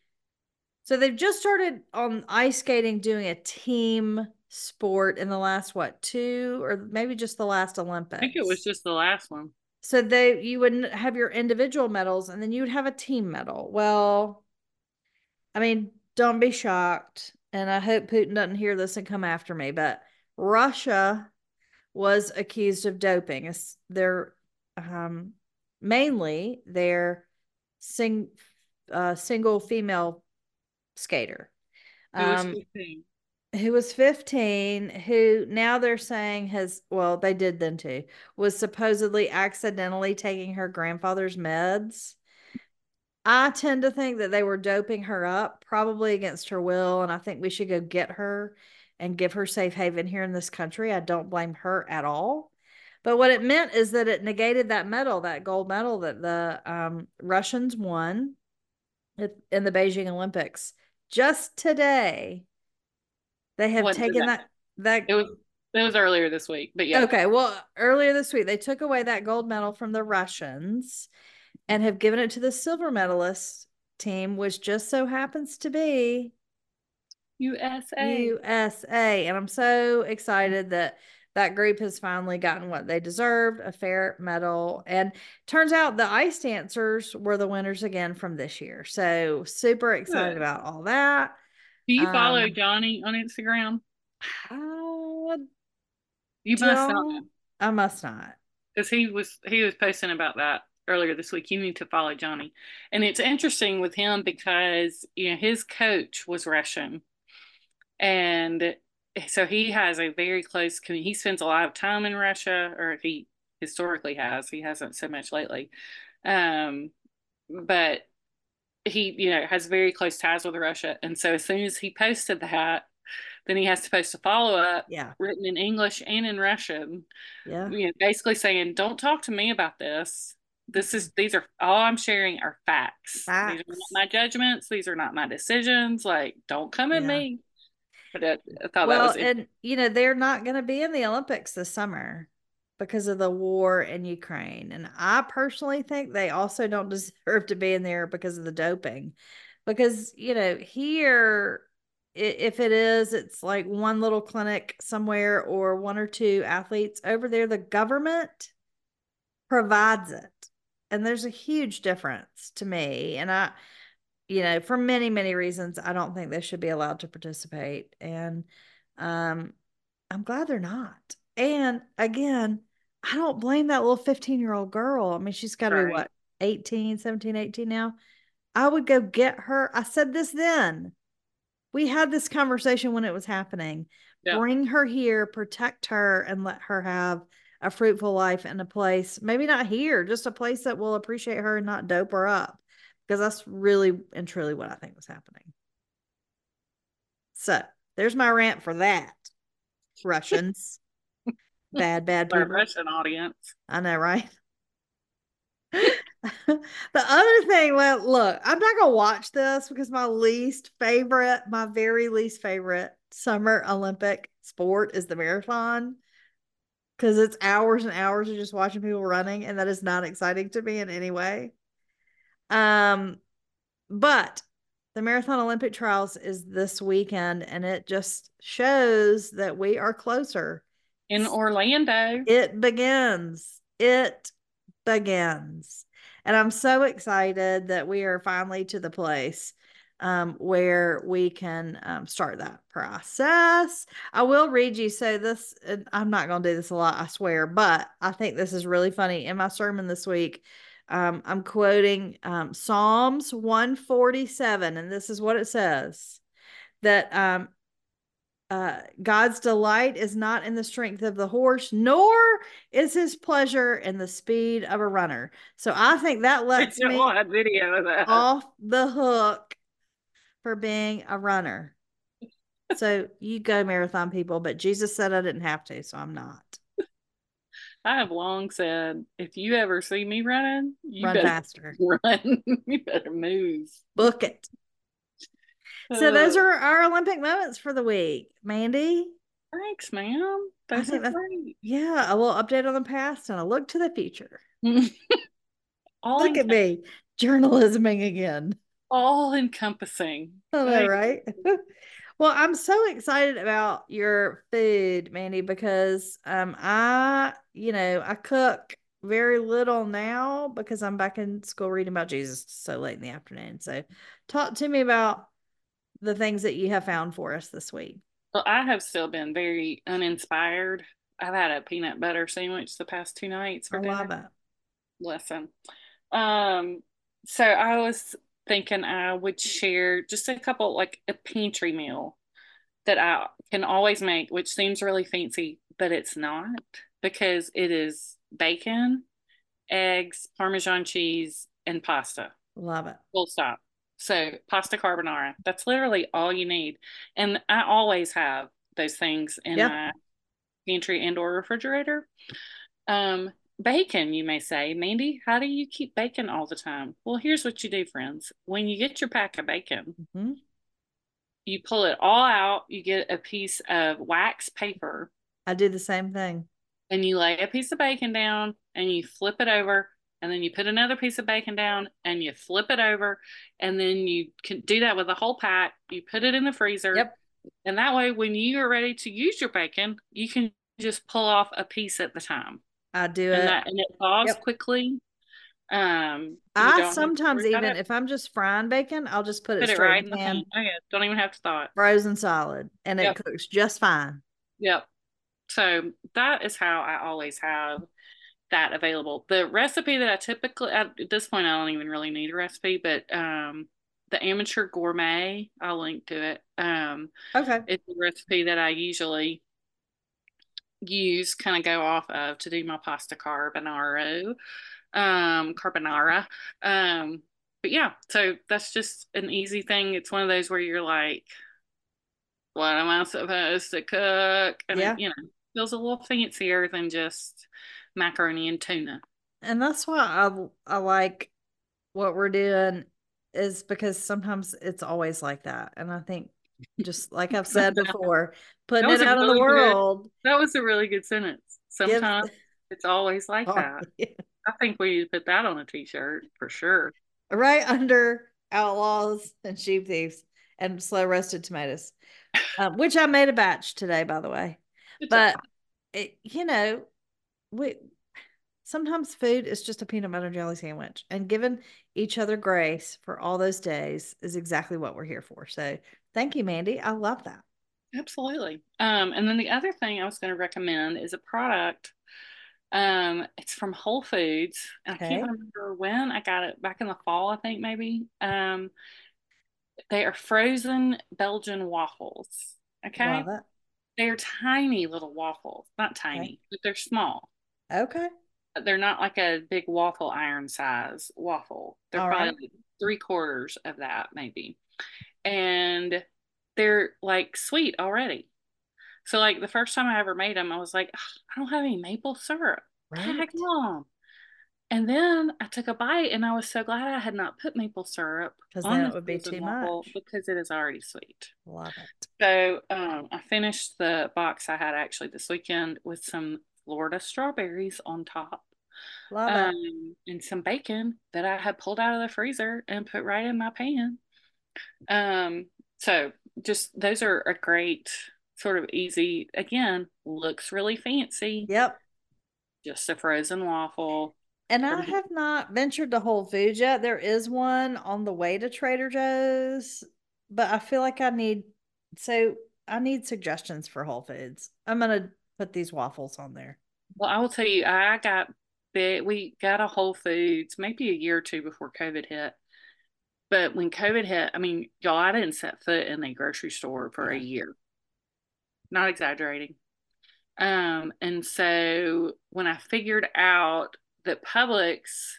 so they've just started on ice skating doing a team sport in the last what two or maybe just the last Olympics. I think it was just the last one. So they you would have your individual medals, and then you would have a team medal. Well, I mean, don't be shocked, and I hope Putin doesn't hear this and come after me, but Russia was accused of doping. It's their um mainly their sing uh single female skater. It was um, who was fifteen, who now they're saying has, well, they did then too, was supposedly accidentally taking her grandfather's meds. I tend to think that they were doping her up, probably against her will, and I think we should go get her and give her safe haven here in this country. I don't blame her at all. But what it meant is that it negated that medal, that gold medal that the um, Russians won in the Beijing Olympics. Just today, they have what taken that? that... that it was It was earlier this week, but yeah. Okay, well, earlier this week, they took away that gold medal from the Russians and have given it to the silver medalist team, which just so happens to be U S A. U S A. And I'm so excited that that group has finally gotten what they deserved, a fair medal. And turns out the ice dancers were the winners again from this year. So super excited Good. about all that. Do you um, follow Johnny on Instagram? Uh, you must not. I must not. Because he was he was posting about that earlier this week. You need to follow Johnny. And it's interesting with him because, you know, his coach was Russian, and so he has a very close community. He spends a lot of time in Russia, or he historically has. He hasn't so much lately, um but he, you know, has very close ties with Russia. And so as soon as he posted that, then he has to post a follow-up, yeah, written in English and in Russian, yeah, you know, basically saying, don't talk to me about this. This is, these are, all I'm sharing are facts. facts. These are not my judgments. These are not my decisions. Like, don't come at yeah. me. But I, I thought well, that was and you know, they're not going to be in the Olympics this summer because of the war in Ukraine. And I personally think they also don't deserve to be in there because of the doping. Because, you know, here, if it is, it's like one little clinic somewhere or one or two athletes. Over there, the government provides it. And there's a huge difference to me. And I, you know, for many, many reasons, I don't think they should be allowed to participate. And um, I'm glad they're not. And again, I don't blame that little fifteen-year-old girl. I mean, she's got to right. be, what, eighteen, seventeen, eighteen now? I would go get her. I said this then. We had this conversation when it was happening. Yeah. Bring her here, protect her, and let her have a fruitful life in a place, maybe not here, just a place that will appreciate her and not dope her up, because that's really and truly what I think was happening. So there's my rant for that. Russians. Bad, bad people. Russian audience. I know, right? The other thing, well, look, I'm not going to watch this because my least favorite, my very least favorite summer Olympic sport is the marathon. Because it's hours and hours of just watching people running, and that is not exciting to me in any way. Um, but the Marathon Olympic Trials is this weekend, and it just shows that we are closer. In Orlando. It begins. It begins. And I'm so excited that we are finally to the place um, where we can um, start that process. I will read you. So this, and I'm not going to do this a lot, I swear, but I think this is really funny. In my sermon this week, um, I'm quoting, um, Psalms one forty-seven. And this is what it says, that, um, uh, God's delight is not in the strength of the horse, nor is his pleasure in the speed of a runner. So I think that lets me video of that. off the hook for being a runner. So you go, marathon people, but Jesus said I didn't have to, so I'm not. I have long said, if you ever see me running, you run faster. Run. You better move. Book it. So those are our Olympic moments for the week, Mandy. Thanks, ma'am. Those are great. Yeah, a little update on the past and a look to the future. All look at me, journalisming again. All encompassing. All right. right? Well, I'm so excited about your food, Mandy, because um, I, you know, I cook very little now because I'm back in school reading about Jesus so late in the afternoon. So talk to me about the things that you have found for us this week. Well, I have still been very uninspired. I've had a peanut butter sandwich the past two nights for I dinner. Love it. Listen. Um, so I was thinking I would share just a couple, like a pantry meal that I can always make, which seems really fancy, but it's not, because it is bacon, eggs, Parmesan cheese, and pasta. Love it. Full stop. So pasta carbonara, that's literally all you need. And I always have those things in yep. my pantry and or refrigerator. Um, bacon, you may say, Mandy, how do you keep bacon all the time? Well, here's what you do, friends. When you get your pack of bacon, mm-hmm. you pull it all out. You get a piece of wax paper. I do the same thing. And you lay a piece of bacon down and you flip it over. And then you put another piece of bacon down and you flip it over. And then you can do that with a whole pack. You put it in the freezer. Yep. And that way, when you are ready to use your bacon, you can just pull off a piece at the time. I do and it. That, and it thaws yep. quickly. Um, I sometimes even, it. if I'm just frying bacon, I'll just put, put it, it right in the pan. Oh, yeah. Don't even have to thaw it. Frozen solid. And yep. it cooks just fine. Yep. So that is how I always have that available. The recipe that I typically, at this point, I don't even really need a recipe, but um, the Amateur Gourmet, I'll link to it. Um, okay. It's a recipe that I usually use, kind of go off of, to do my pasta carbonara, um, carbonara. Um, but yeah, so that's just an easy thing. It's one of those where you're like, what am I supposed to cook? And yeah. it, you know, feels a little fancier than just macaroni and tuna. And that's why I I like what we're doing, is because sometimes it's always like that. And I think, just like I've said before, putting it out really of the world. Good, that was a really good sentence. Sometimes gives, it's always like oh, that. Yeah. I think we need to put that on a t-shirt for sure. Right under Outlaws and Sheep Thieves and Slow Roasted Tomatoes, um, which I made a batch today, by the way. Good but, it, you know, we sometimes food is just a peanut butter and jelly sandwich, and giving each other grace for all those days is exactly what we're here for. So thank you, Mandy. I love that. Absolutely. Um, and then the other thing I was going to recommend is a product. Um, it's from Whole Foods. And okay. I can't remember when I got it, back in the fall, I think maybe. Um, they are frozen Belgian waffles. Okay. Love it. They're tiny little waffles, not tiny, okay. but they're small. Okay. They're not like a big waffle iron size waffle. They're all probably right. like three quarters of that maybe. And they're like sweet already. So like the first time I ever made them, I was like, oh, I don't have any maple syrup. Right. And then I took a bite and I was so glad I had not put maple syrup, because that would be too much, because it is already sweet. Love it. So um, I finished the box I had actually this weekend with some Florida strawberries on top. Love um, it. And some bacon that I had pulled out of the freezer and put right in my pan. Um, so just those are a great sort of easy, again, looks really fancy. Yep. Just a frozen waffle. And I have not ventured to Whole Foods yet. There is one on the way to Trader Joe's, but I feel like I need, so I need suggestions for Whole Foods. I'm going to put these waffles on there. Well, I will tell you, I got, we got a Whole Foods maybe a year or two before COVID hit. But when COVID hit, I mean, y'all, I didn't set foot in a grocery store for yeah. a year. Not exaggerating. Um, and so when I figured out that Publix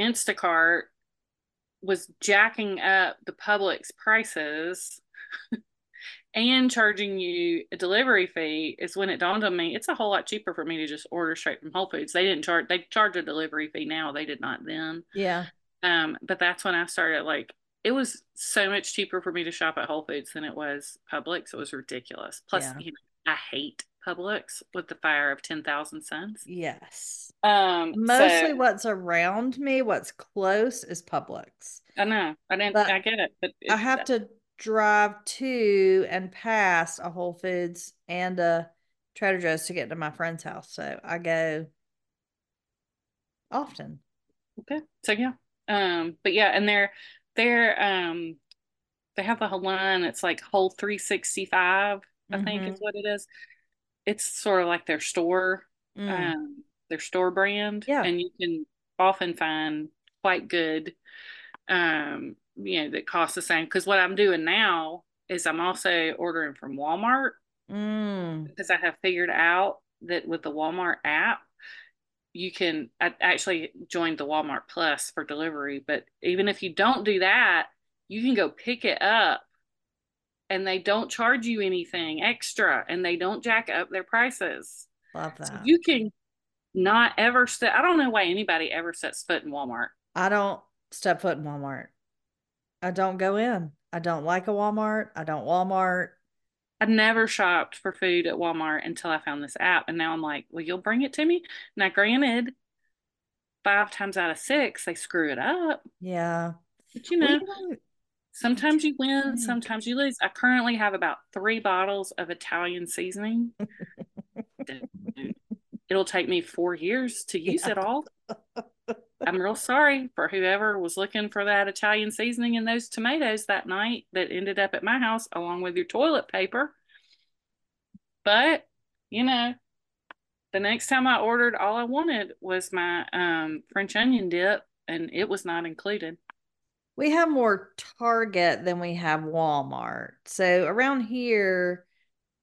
Instacart was jacking up the Publix prices and charging you a delivery fee, is when it dawned on me, it's a whole lot cheaper for me to just order straight from Whole Foods. They didn't charge, they charge a delivery fee now. They did not then. Yeah. Um, but that's when I started, like, it was so much cheaper for me to shop at Whole Foods than it was Publix. It was ridiculous. Plus, yeah. you know, I hate Publix with the fire of ten thousand suns. Yes. Um, Mostly so, what's around me, what's close, is Publix. I know. I didn't. But I get it. But I have that. to drive to and past a Whole Foods and a Trader Joe's to get to my friend's house. So I go often. Okay. So, yeah. Um, but yeah, and they're, they're, um, they have the whole line. It's like Whole three sixty-five, I mm-hmm. think is what it is. It's sort of like their store, mm. um, their store brand. Yeah. And you can often find quite good, um, you know, that costs the same. Cause what I'm doing now is I'm also ordering from Walmart mm. because I have figured out that with the Walmart app, you can, I actually joined the Walmart Plus for delivery, but even if you don't do that, you can go pick it up and they don't charge you anything extra and they don't jack up their prices. Love that. So you can not ever step, I don't know why anybody ever sets foot in Walmart. I don't step foot in Walmart. I don't go in. I don't like a Walmart. I don't Walmart. I never shopped for food at Walmart until I found this app. And now I'm like, well, you'll bring it to me. Now, granted, five times out of six, they screw it up. Yeah. But you know, well, sometimes you win, sometimes you lose. I currently have about three bottles of Italian seasoning. It'll take me four years to use yeah. it all. I'm real sorry for whoever was looking for that Italian seasoning and those tomatoes that night that ended up at my house along with your toilet paper. But, you know, the next time I ordered, all I wanted was my um, French onion dip, and it was not included. We have more Target than we have Walmart. So around here,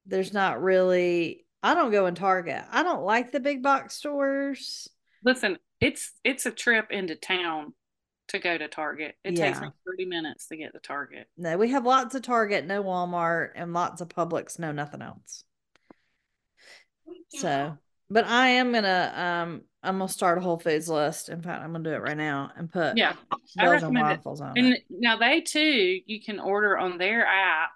there's not really, I don't go in Target. I don't like the big box stores. Listen, It's it's a trip into town to go to Target. It yeah. takes me thirty minutes to get to Target. No, we have lots of Target, no Walmart, and lots of Publix, no nothing else. Yeah. So, but I am going to, um, I'm going to start a Whole Foods list. In fact, I'm going to do it right now and put yeah. bells and waffles on it. And now they too, you can order on their app.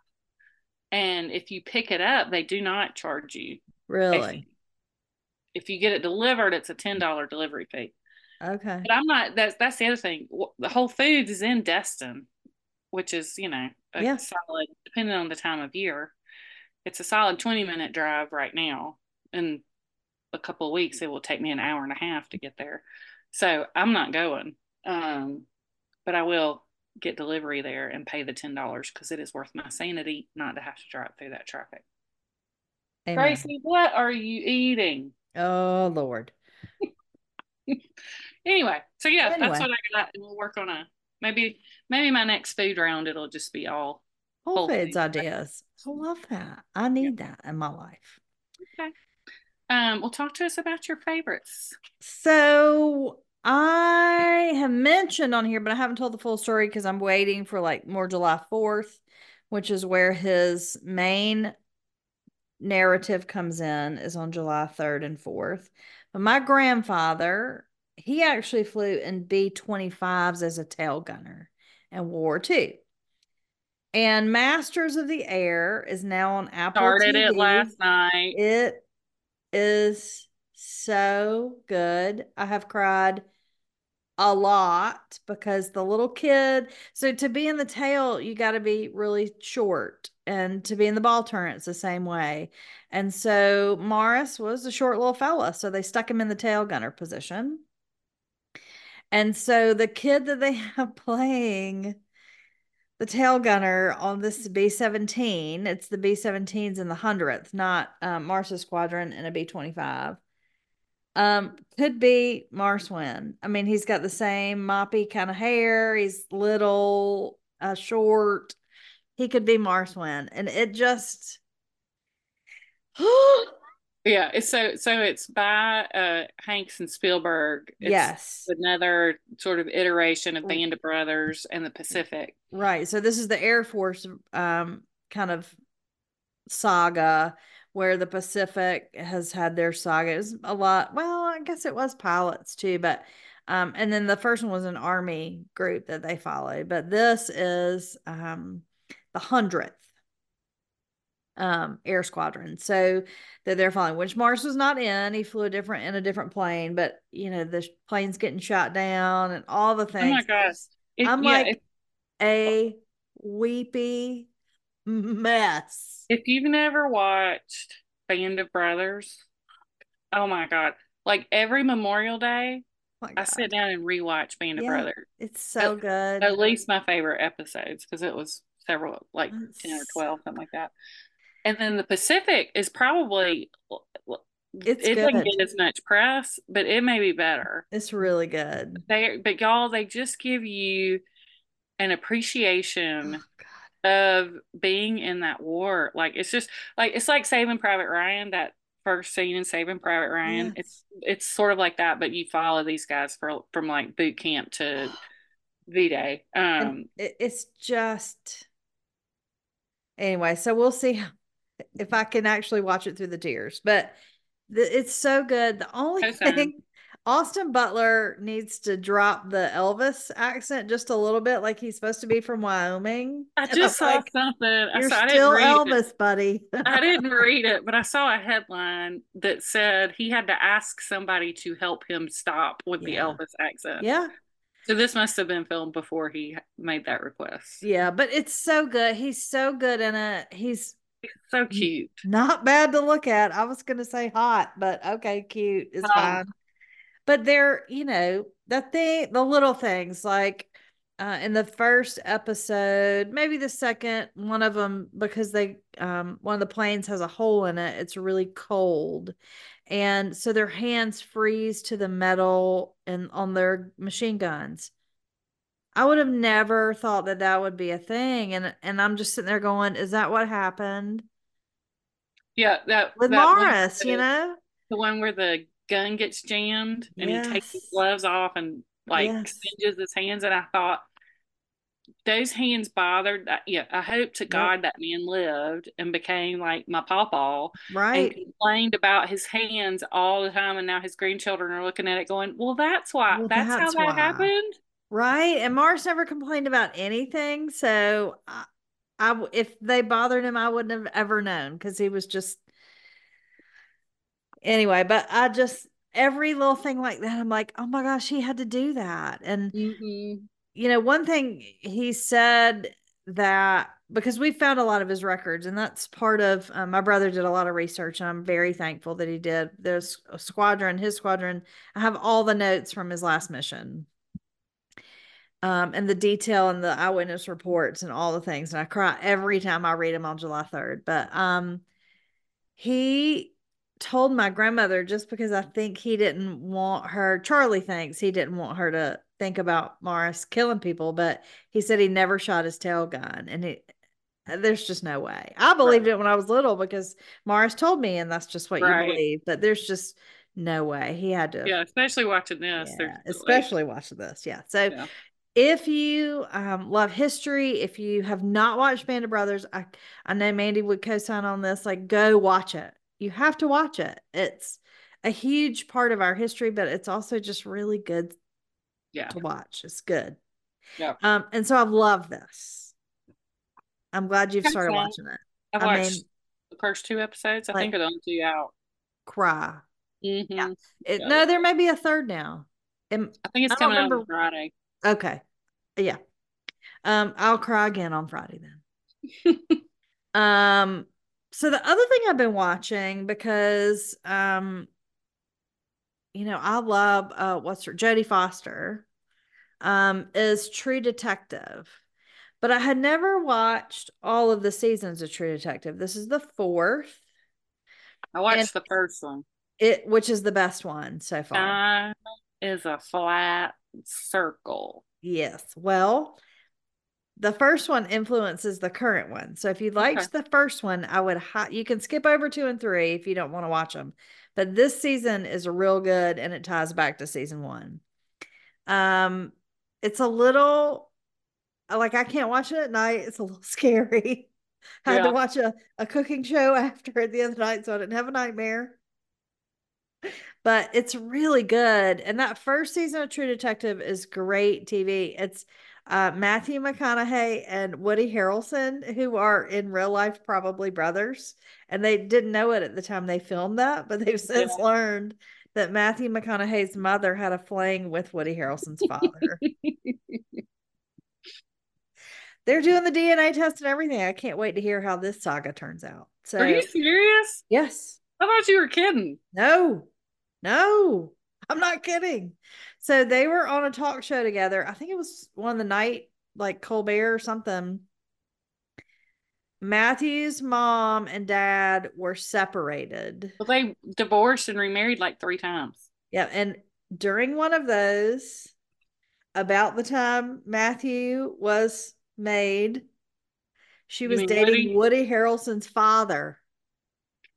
And if you pick it up, they do not charge you. Really? If, if you get it delivered, it's a ten dollars delivery fee. Okay. But I'm not, that's, that's the other thing. The Whole Foods is in Destin, which is, you know, a yeah. solid, depending on the time of year, it's a solid twenty minute drive right now. In a couple of weeks, it will take me an hour and a half to get there. So I'm not going, um, but I will get delivery there and pay the ten dollars because it is worth my sanity not to have to drive through that traffic. Amen. Gracie, what are you eating? Oh, Lord. Anyway, so yeah, anyway. That's what I got. And we'll work on a maybe maybe my next food round it'll just be all Whole Foods ideas. I love that. I need yeah. that in my life. Okay. Um, well, talk to us about your favorites. So I have mentioned on here, but I haven't told the full story because I'm waiting for like more July fourth, which is where his main narrative comes in, is on July third and fourth. But my grandfather, he actually flew in B twenty-fives as a tail gunner in World War Two. And Masters of the Air is now on Apple T V. Started it last night. It is so good. I have cried a lot because the little kid, so to be in the tail, you got to be really short. And to be in the ball turret, it's the same way. And so Morris was a short little fella. So they stuck him in the tail gunner position. And so the kid that they have playing the tail gunner on this B seventeen, it's the B seventeens in the hundredth, not um, Morris's squadron in a B twenty-five. Um, could be Morris Wynn. I mean, he's got the same moppy kind of hair. He's little, uh, short. He could be Morris Wynn. And it just yeah, it's so so it's by uh Hanks and Spielberg. It's yes. Another sort of iteration of Band of Brothers and the Pacific. Right. So this is the Air Force um kind of saga, where the Pacific has had their sagas a lot. Well, I guess it was pilots too, but um and then the first one was an Army group that they followed. But this is um the hundredth um, air squadron. So that they're flying, which Morris was not in. He flew a different, in a different plane, but you know, the plane's getting shot down and all the things. Oh my gosh. It, I'm yeah, like it, a weepy mess. If you've never watched Band of Brothers, oh my God. Like every Memorial Day, oh I sit down and rewatch Band yeah, of Brothers. It's so at, good. At least my favorite episodes, because it was several, like that's ten or twelve, something like that. And then the Pacific is probably, it's it good. Doesn't get as much press, but it may be better. It's really good. They, but y'all, they just give you an appreciation oh, of being in that war. Like, it's just like, it's like Saving Private Ryan, that first scene in Saving Private Ryan. Yeah. It's, it's sort of like that, but you follow these guys for, from like boot camp to V-Day. Um, it, it's just, anyway, so we'll see if I can actually watch it through the tears, but the, it's so good. The only awesome. thing, Austin Butler needs to drop the Elvis accent just a little bit. Like, he's supposed to be from Wyoming. I just I saw like, something. I You're saw, still I didn't read Elvis, it. buddy. I didn't read it, but I saw a headline that said he had to ask somebody to help him stop with yeah. the Elvis accent. Yeah. So this must have been filmed before he made that request. Yeah, but it's so good. He's so good in it. He's so cute. Not bad to look at. I was going to say hot, but okay, cute is um, fine. But they're, you know, the thing, the little things, like uh, in the first episode, maybe the second, one of them, because they, um, one of the planes has a hole in it. It's really cold. And so their hands freeze to the metal and on their machine guns. I would have never thought that that would be a thing. And, and I'm just sitting there going, is that what happened? Yeah. That, with that Morris, one, you know? The one where the gun gets jammed and yes. he takes his gloves off and like yes. singes his hands, and I thought those hands bothered I, yeah I hope to God yep. that man lived and became like my pawpaw, right, and complained about his hands all the time, and now his grandchildren are looking at it going, well that's why well, that's, that's how why. that happened, right? And Morris never complained about anything, so I, I if they bothered him I wouldn't have ever known, because he was just Anyway, but I just, every little thing like that, I'm like, oh my gosh, he had to do that. And, mm-hmm. you know, one thing he said that, because we found a lot of his records, and that's part of, um, my brother did a lot of research, and I'm very thankful that he did. There's a squadron, his squadron, I have all the notes from his last mission. Um, and the detail and the eyewitness reports and all the things. And I cry every time I read them on July third. But um, he... told my grandmother, just because I think he didn't want her, Charlie thinks he didn't want her to think about Morris killing people, but he said he never shot his tail gun, and he, there's just no way. I believed right. it when I was little, because Morris told me, and that's just what right. you believe, but there's just no way he had to. Yeah, especially watching this. Yeah, especially like, watching this. Yeah. So yeah. if you um, love history, if you have not watched Band of Brothers, I, I know Mandy would co-sign on this, like go watch it. You have to watch it. It's a huge part of our history, but it's also just really good yeah. to watch. It's good. Yeah. Um, and so I've loved this. I'm glad you've started watching it. I've I watched mean, the first two episodes. I like, think are the only two out. Cry. Mm-hmm. Yeah. It, yeah. No, there may be a third now. It, I think it's I coming out on Friday. Okay. Yeah. Um, I'll cry again on Friday then. um. So the other thing I've been watching, because, um, you know, I love, uh, what's her, Jodie Foster, um, is True Detective, but I had never watched all of the seasons of True Detective. This is the fourth. I watched the first one. It, which is the best one so far. Time is a flat circle. Yes. Well, the first one influences the current one. So if you liked okay. the first one, I would, hi- you can skip over two and three if you don't want to watch them, but this season is real good, and it ties back to season one. Um, it's a little like, I can't watch it at night. It's a little scary. I yeah. had to watch a, a cooking show after it the other night, so I didn't have a nightmare, but it's really good. And that first season of True Detective is great T V. It's, Uh, Matthew McConaughey and Woody Harrelson, who are in real life probably brothers, and they didn't know it at the time they filmed that, but they've since yeah. learned that Matthew McConaughey's mother had a fling with Woody Harrelson's father. They're doing the D N A test and everything. I can't wait to hear how this saga turns out. So, are you serious? Yes. I thought you were kidding. No, no, I'm not kidding. So they were on a talk show together. I think it was one of the night, like Colbert or something. Matthew's mom and dad were separated. Well, they divorced and remarried like three times. Yeah. And during one of those, about the time Matthew was made, She was dating Woody? Woody Harrelson's father.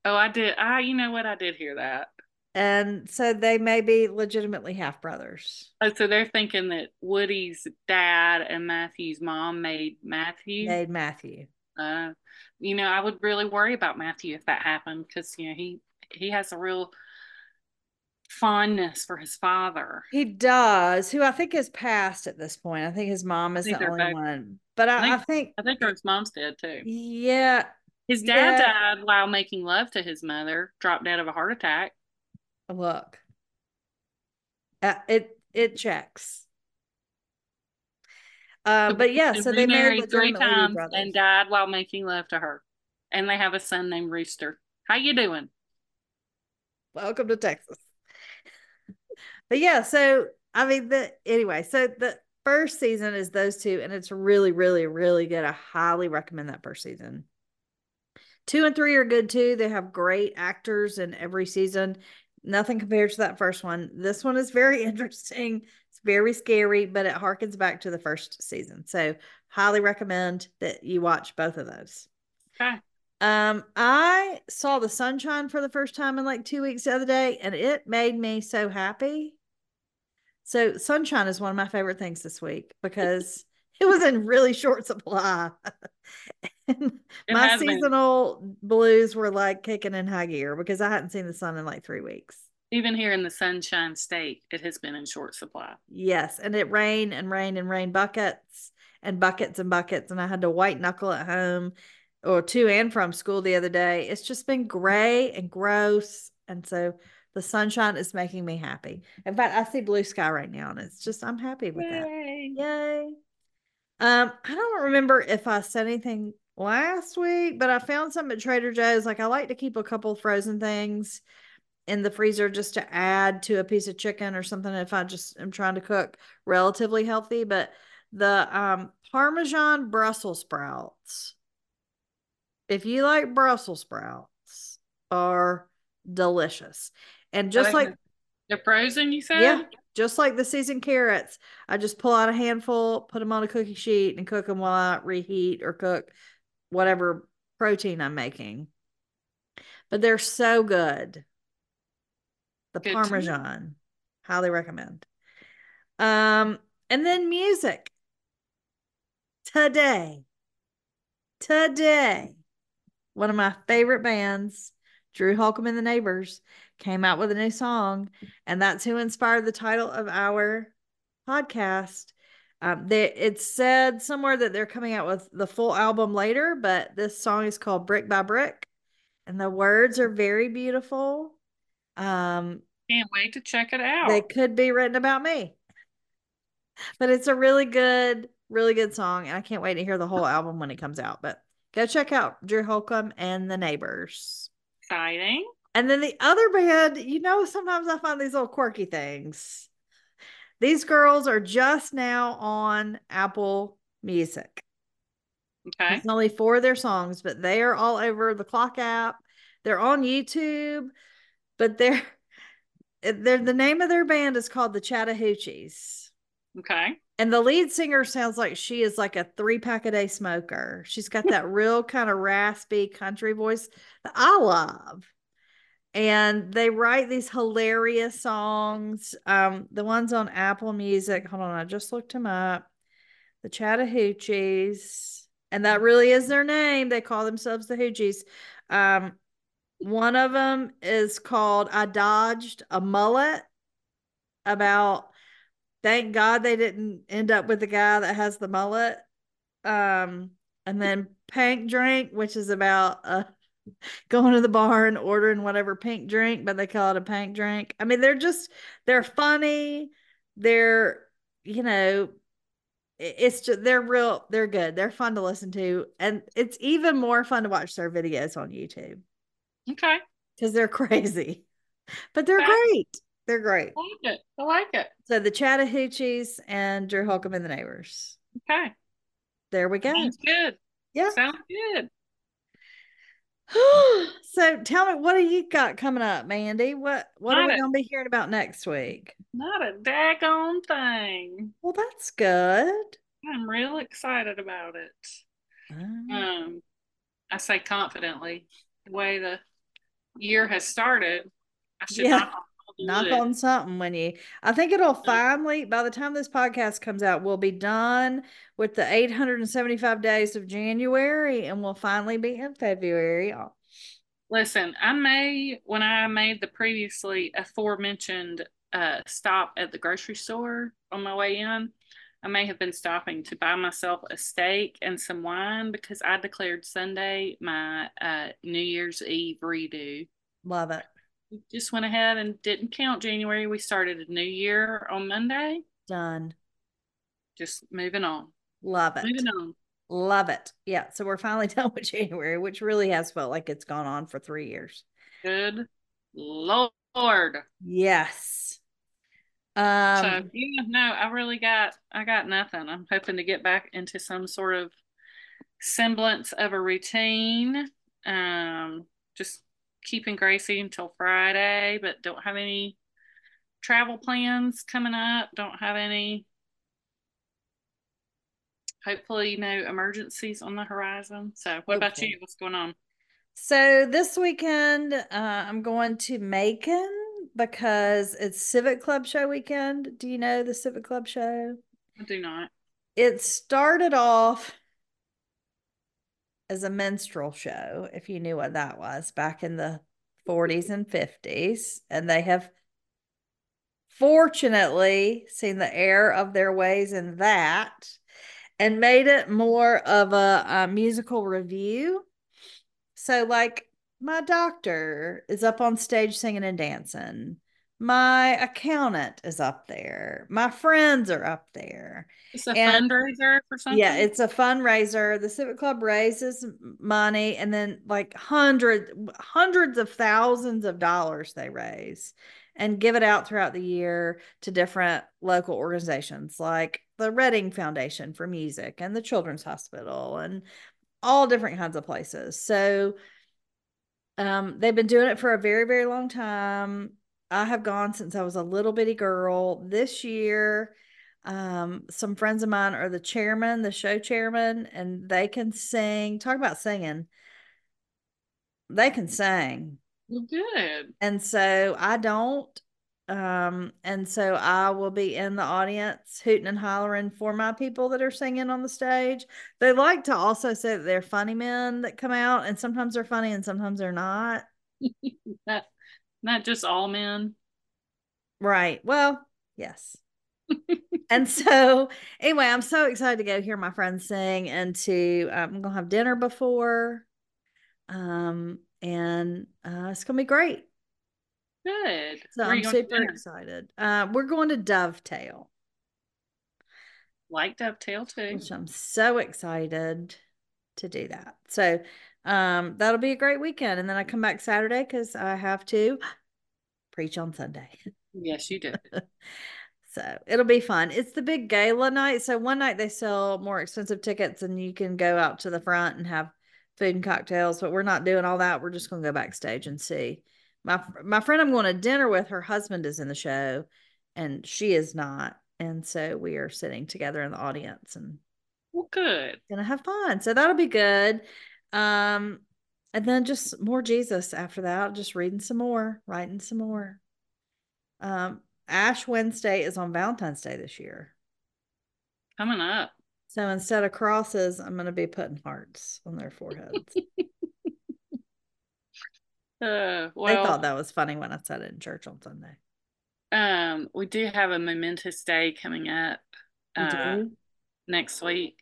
Oh, I did. I, you know what? I did hear that. And so they may be legitimately half brothers. Oh, so they're thinking that Woody's dad and Matthew's mom made Matthew. Made Matthew. Uh, you know, I would really worry about Matthew if that happened, because you know he he has a real fondness for his father. He does, who I think has passed at this point. I think his mom is the only both. one. But I, I think I think, think his mom's dead too. Yeah, his dad yeah. died while making love to his mother. Dropped dead of a heart attack. Look, uh, it it checks. Uh, but yeah, so they married three times and died while making love to her, and they have a son named Rooster. How you doing? Welcome to Texas. But yeah, so I mean, the anyway, so the first season is those two, and it's really, really, really good. I highly recommend that first season. Two and three are good too. They have great actors in every season. Nothing compared to that first one. This one is very interesting. It's very scary, but it harkens back to the first season. So highly recommend that you watch both of those. Okay. Um, I saw The Sunshine for the first time in like two weeks the other day, and it made me so happy. So Sunshine is one of my favorite things this week because it was in really short supply. My seasonal been. blues were like kicking in high gear because I hadn't seen the sun in like three weeks. Even here in the Sunshine State, it has been in short supply. Yes, and it rained and rained and rained buckets and buckets and buckets, and I had to white knuckle at home or to and from school the other day. It's just been gray and gross, and so the sunshine is making me happy. In fact, I see blue sky right now, and it's just I'm happy with Yay. that. Yay! Um, I don't remember if I said anything last week, but I found some at Trader Joe's. Like, I like to keep a couple frozen things in the freezer just to add to a piece of chicken or something if I just am trying to cook relatively healthy. But the um Parmesan Brussels sprouts, if you like Brussels sprouts, are delicious. And just like they're frozen, you said? Yeah, just like the seasoned carrots. I just pull out a handful, put them on a cookie sheet, and cook them while I reheat or cook whatever protein I'm making. But they're so good. The good Parmesan. Highly recommend. Um, and then music. Today. Today. One of my favorite bands, Drew Holcomb and the Neighbors, came out with a new song. And that's who inspired the title of our podcast. Um, they, it said somewhere that they're coming out with the full album later, but this song is called Brick by Brick, and the words are very beautiful. Um, Can't wait to check it out. They could be written about me, but it's a really good, really good song, and I can't wait to hear the whole album when it comes out. But go check out Drew Holcomb and the Neighbors. Exciting. And then the other band, you know, sometimes I find these little quirky things. These girls are just now on Apple Music. Okay. It's only four of their songs, but they are all over the Clock app. They're on YouTube, but they're, they're the name of their band is called the Chattahoochees. Okay. And the lead singer sounds like she is like a three-pack-a-day smoker. She's got that real kind of raspy country voice that I love. And they write these hilarious songs. Um, the ones on Apple Music. Hold on, I just looked them up. The Chattahoochees. And that really is their name. They call themselves the Hoochies. Um, one of them is called I Dodged a Mullet. About, thank God they didn't end up with the guy that has the mullet. Um, and then Pink Drink, which is about a going to the bar and ordering whatever pink drink, but they call it a pink drink. I mean, they're just, they're funny. They're, you know, it's just, they're real, they're good. They're fun to listen to. And it's even more fun to watch their videos on YouTube. Okay. Because they're crazy, but they're okay. great. They're great. I like it. I like it. So the Chattahoochees and Drew Holcomb and the Neighbors. Okay. There we go. Sounds good. Yeah. Sounds good. So tell me, what do you got coming up, Mandy? What what not are we going to be hearing about next week? Not a daggone thing. Well, that's good. I'm real excited about it. Mm. Um, I say confidently, the way the year has started, I should yeah. not knock it. on something when you I think it'll finally, by the time this podcast comes out, we'll be done with the eight hundred seventy-five days of January, and we'll finally be in February. Listen, I may, when I made the previously aforementioned uh stop at the grocery store on my way in, I may have been stopping to buy myself a steak and some wine, because I declared Sunday my uh New Year's Eve redo. Love it. We just went ahead and didn't count January. We started a new year on Monday. Done. Just moving on. Love it. Moving on. Love it. Yeah. So we're finally done with January, which really has felt like it's gone on for three years. Good Lord. Yes. Um, so, yeah, no, I really got, I got nothing. I'm hoping to get back into some sort of semblance of a routine. Um, just keeping Gracie until Friday, but don't have any travel plans coming up. Don't have any, hopefully, no emergencies on the horizon. So what okay. about you? What's going on? So this weekend, uh, I'm going to Macon because it's Civic Club Show weekend. Do you know the Civic Club Show? I do not. It started off as a minstrel show, if you knew what that was, back in the forties and fifties. And they have fortunately seen the error of their ways in that and made it more of a, a musical review. So, like, my doctor is up on stage singing and dancing. My accountant is up there. My friends are up there. It's a and, fundraiser for something? Yeah, it's a fundraiser. The Civic Club raises money, and then like hundreds, hundreds of thousands of dollars they raise and give it out throughout the year to different local organizations like the Redding Foundation for Music and the Children's Hospital and all different kinds of places. So um, they've been doing it for a very, very long time. I have gone since I was a little bitty girl. This year, um, some friends of mine are the chairman, the show chairman, and they can sing. Talk about singing. They can sing. Well, good. And so I don't. Um, and so I will be in the audience hooting and hollering for my people that are singing on the stage. They like to also say that they're funny men that come out, and sometimes they're funny and sometimes they're not. Not just all men. Right. Well, yes. And so anyway, I'm so excited to go hear my friends sing, and to, um, I'm going to have dinner before. Um, and, uh, it's going to be great. Good. So Where I'm super excited. Uh, we're going to Dovetail. Like Dovetail too. Which I'm so excited to do that. So, um that'll be a great weekend, and then I come back Saturday because I have to preach on Sunday. Yes, you do. So it'll be fun. It's the big gala night, so one night they sell more expensive tickets and you can go out to the front and have food and cocktails, but we're not doing all that. We're just gonna go backstage and see my my friend I'm going to dinner with. Her husband is in the show and she is not, and so we are sitting together in the audience, and well, good, gonna have fun, so that'll be good. Um, and then just more Jesus after that, just reading some more, writing some more. Um, Ash Wednesday is on Valentine's Day this year. Coming up. So instead of crosses, I'm going to be putting hearts on their foreheads. uh, well, they thought that was funny when I said it in church on Sunday. Um, we do have a momentous day coming up uh, next week.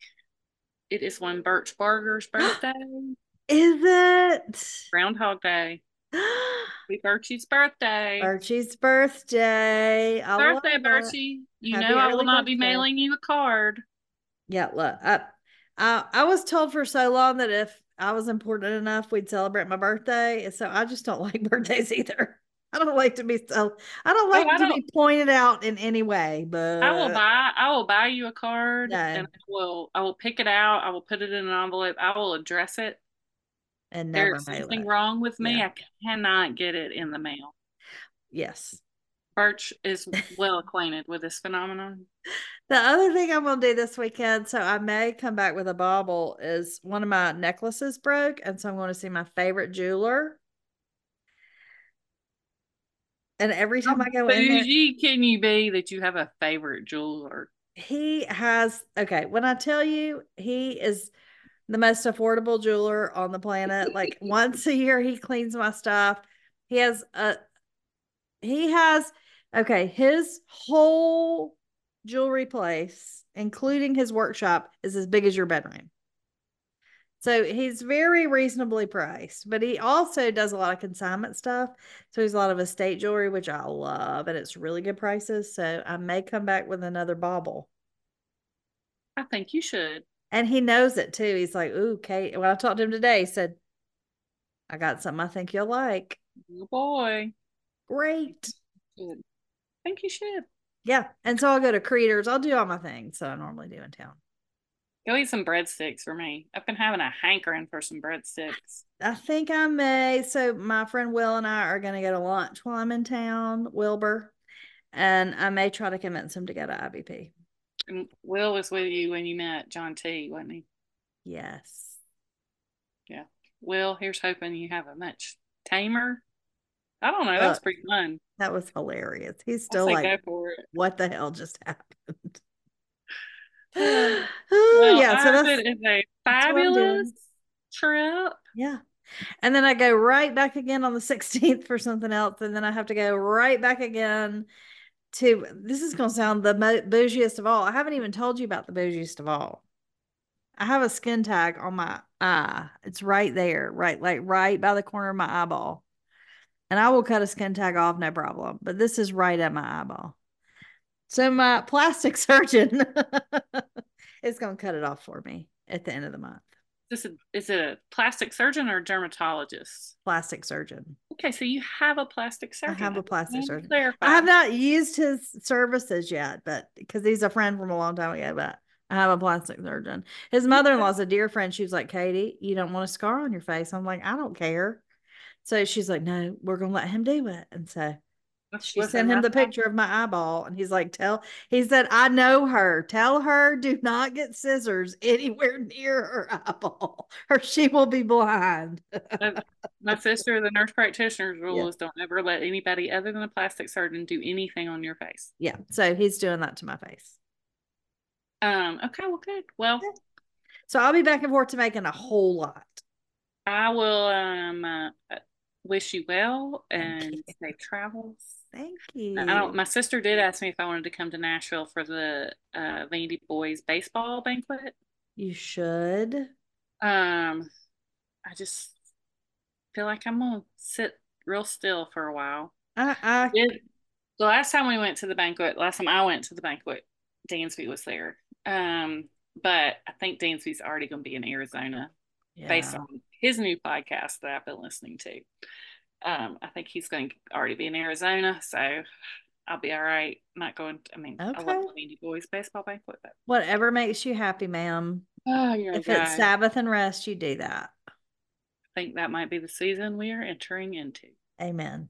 It is one Birchbarger's birthday. Is it? Groundhog Day. Happy Birchie's birthday. Birchie's birthday. I birthday, Birchie. You Happy know I will not birthday. be mailing you a card. Yeah, look. I, I, I was told for so long that if I was important enough, we'd celebrate my birthday. And so I just don't like birthdays either. I don't like to be so, I don't like oh, I to don't, be pointed out in any way, but I will buy I will buy you a card no. and I will I will pick it out, I will put it in an envelope, I will address it. And never There's something it. wrong with me. Yeah. I cannot get it in the mail. Yes. Birch is well acquainted with this phenomenon. The other thing I'm going to do this weekend, so I may come back with a bobble, is one of my necklaces broke, and so I'm going to see my favorite jeweler. And every time How I go in there, can you be that you have a favorite jeweler? He has, okay, when I tell you, he is the most affordable jeweler on the planet. Like, once a year, he cleans my stuff. He has a, he has, okay, his whole jewelry place, including his workshop, is as big as your bedroom. So he's very reasonably priced, but he also does a lot of consignment stuff. So he's a lot of estate jewelry, which I love, and it's really good prices. So I may come back with another bauble. I think you should. And he knows it too. He's like, ooh, Kate. When I talked to him today, he said, I got something I think you'll like. Good boy. Great. I think you should. Yeah. And so I'll go to Creators. I'll do all my things. So I normally do in town. Go eat some breadsticks for me. I've been having a hankering for some breadsticks. I think I may. So my friend Will and I are going to go to lunch while I'm in town, Wilbur. And I may try to convince him to go to I B P. And Will was with you when you met John T, wasn't he? Yes. Yeah. Will, here's hoping you have a much tamer. I don't know. That uh, was pretty fun. That was hilarious. He's still like, what the hell just happened? Well, yeah, so that's, it's a fabulous trip. Yeah. And then I go right back again on the sixteenth for something else, and then I have to go right back again to, this is going to sound the bougiest of all. I haven't even told you about the bougiest of all. I have a skin tag on my eye. It's right there, right like right by the corner of my eyeball, and I will cut a skin tag off, no problem, but this is right at my eyeball. So my plastic surgeon is going to cut it off for me at the end of the month. This is, is it a plastic surgeon or a dermatologist? Plastic surgeon. Okay, so you have a plastic surgeon. I have a plastic surgeon. Clarify. I have not used his services yet, but because he's a friend from a long time ago, but I have a plastic surgeon. His mother-in-law's a dear friend. She was like, Katie, you don't want a scar on your face. I'm like, I don't care. So she's like, no, we're going to let him do it. And so she Listen, sent him the picture of my eyeball, and he's like, tell, he said, I know her. Tell her, do not get scissors anywhere near her eyeball, or she will be blind. My sister, the nurse practitioner's rule yeah. is don't ever let anybody other than a plastic surgeon do anything on your face. Yeah. So he's doing that to my face. Um. Okay. Well, good. Well, yeah. So I'll be back and forth to Macon a whole lot. I will, um, uh, wish you well and safe travels. Thank you. I don't, my sister did ask me if I wanted to come to Nashville for the uh, Vandy Boys baseball banquet. You should. Um, I just feel like I'm going to sit real still for a while. Uh, I, it, the last time we went to the banquet, last time I went to the banquet, Dansby was there. Um, but I think Dansby's already going to be in Arizona yeah. based on his new podcast that I've been listening to. Um, I think he's going to already be in Arizona, so I'll be all right. I'm not going to, I mean, okay. I love the Vandy Boys baseball banquet. But whatever makes you happy, ma'am. Oh, you're if it's Sabbath and rest, you do that. I think that might be the season we are entering into. Amen.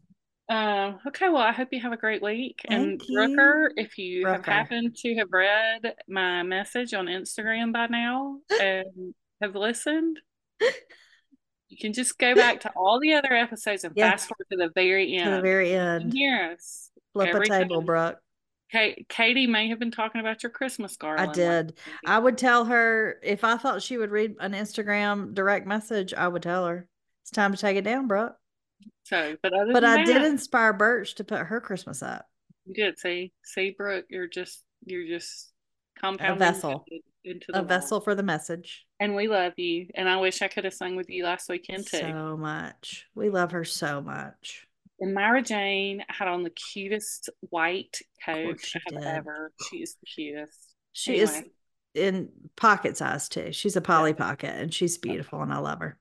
Um, okay, well, I hope you have a great week. Thank and you. Brooker, if you Brooker. have happened to have read my message on Instagram by now and have listened, you can just go back to all the other episodes and yeah. fast forward to the very end. To the very end. Yes. Flip Every a table, time. Brooke. Kate, Katie may have been talking about your Christmas garland. I did. I would tell her, if I thought she would read an Instagram direct message, I would tell her, it's time to take it down, Brooke. So, But, other but than I that, did inspire Birch to put her Christmas up. You did. See, see Brooke, you're just, you're just compounding. A vessel. Into the a world. Vessel for the message. And we love you, and I wish I could have sung with you last weekend too. So much. We love her so much. And Myra Jane had on the cutest white coat she I have did. ever. She is the cutest. She anyway. is in pocket size too. She's a Polly yeah. Pocket, and she's beautiful, and I love her.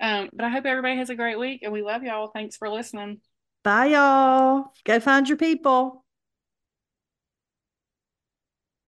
Um, but I hope everybody has a great week, and we love y'all. Thanks for listening. Bye, y'all. Go find your people.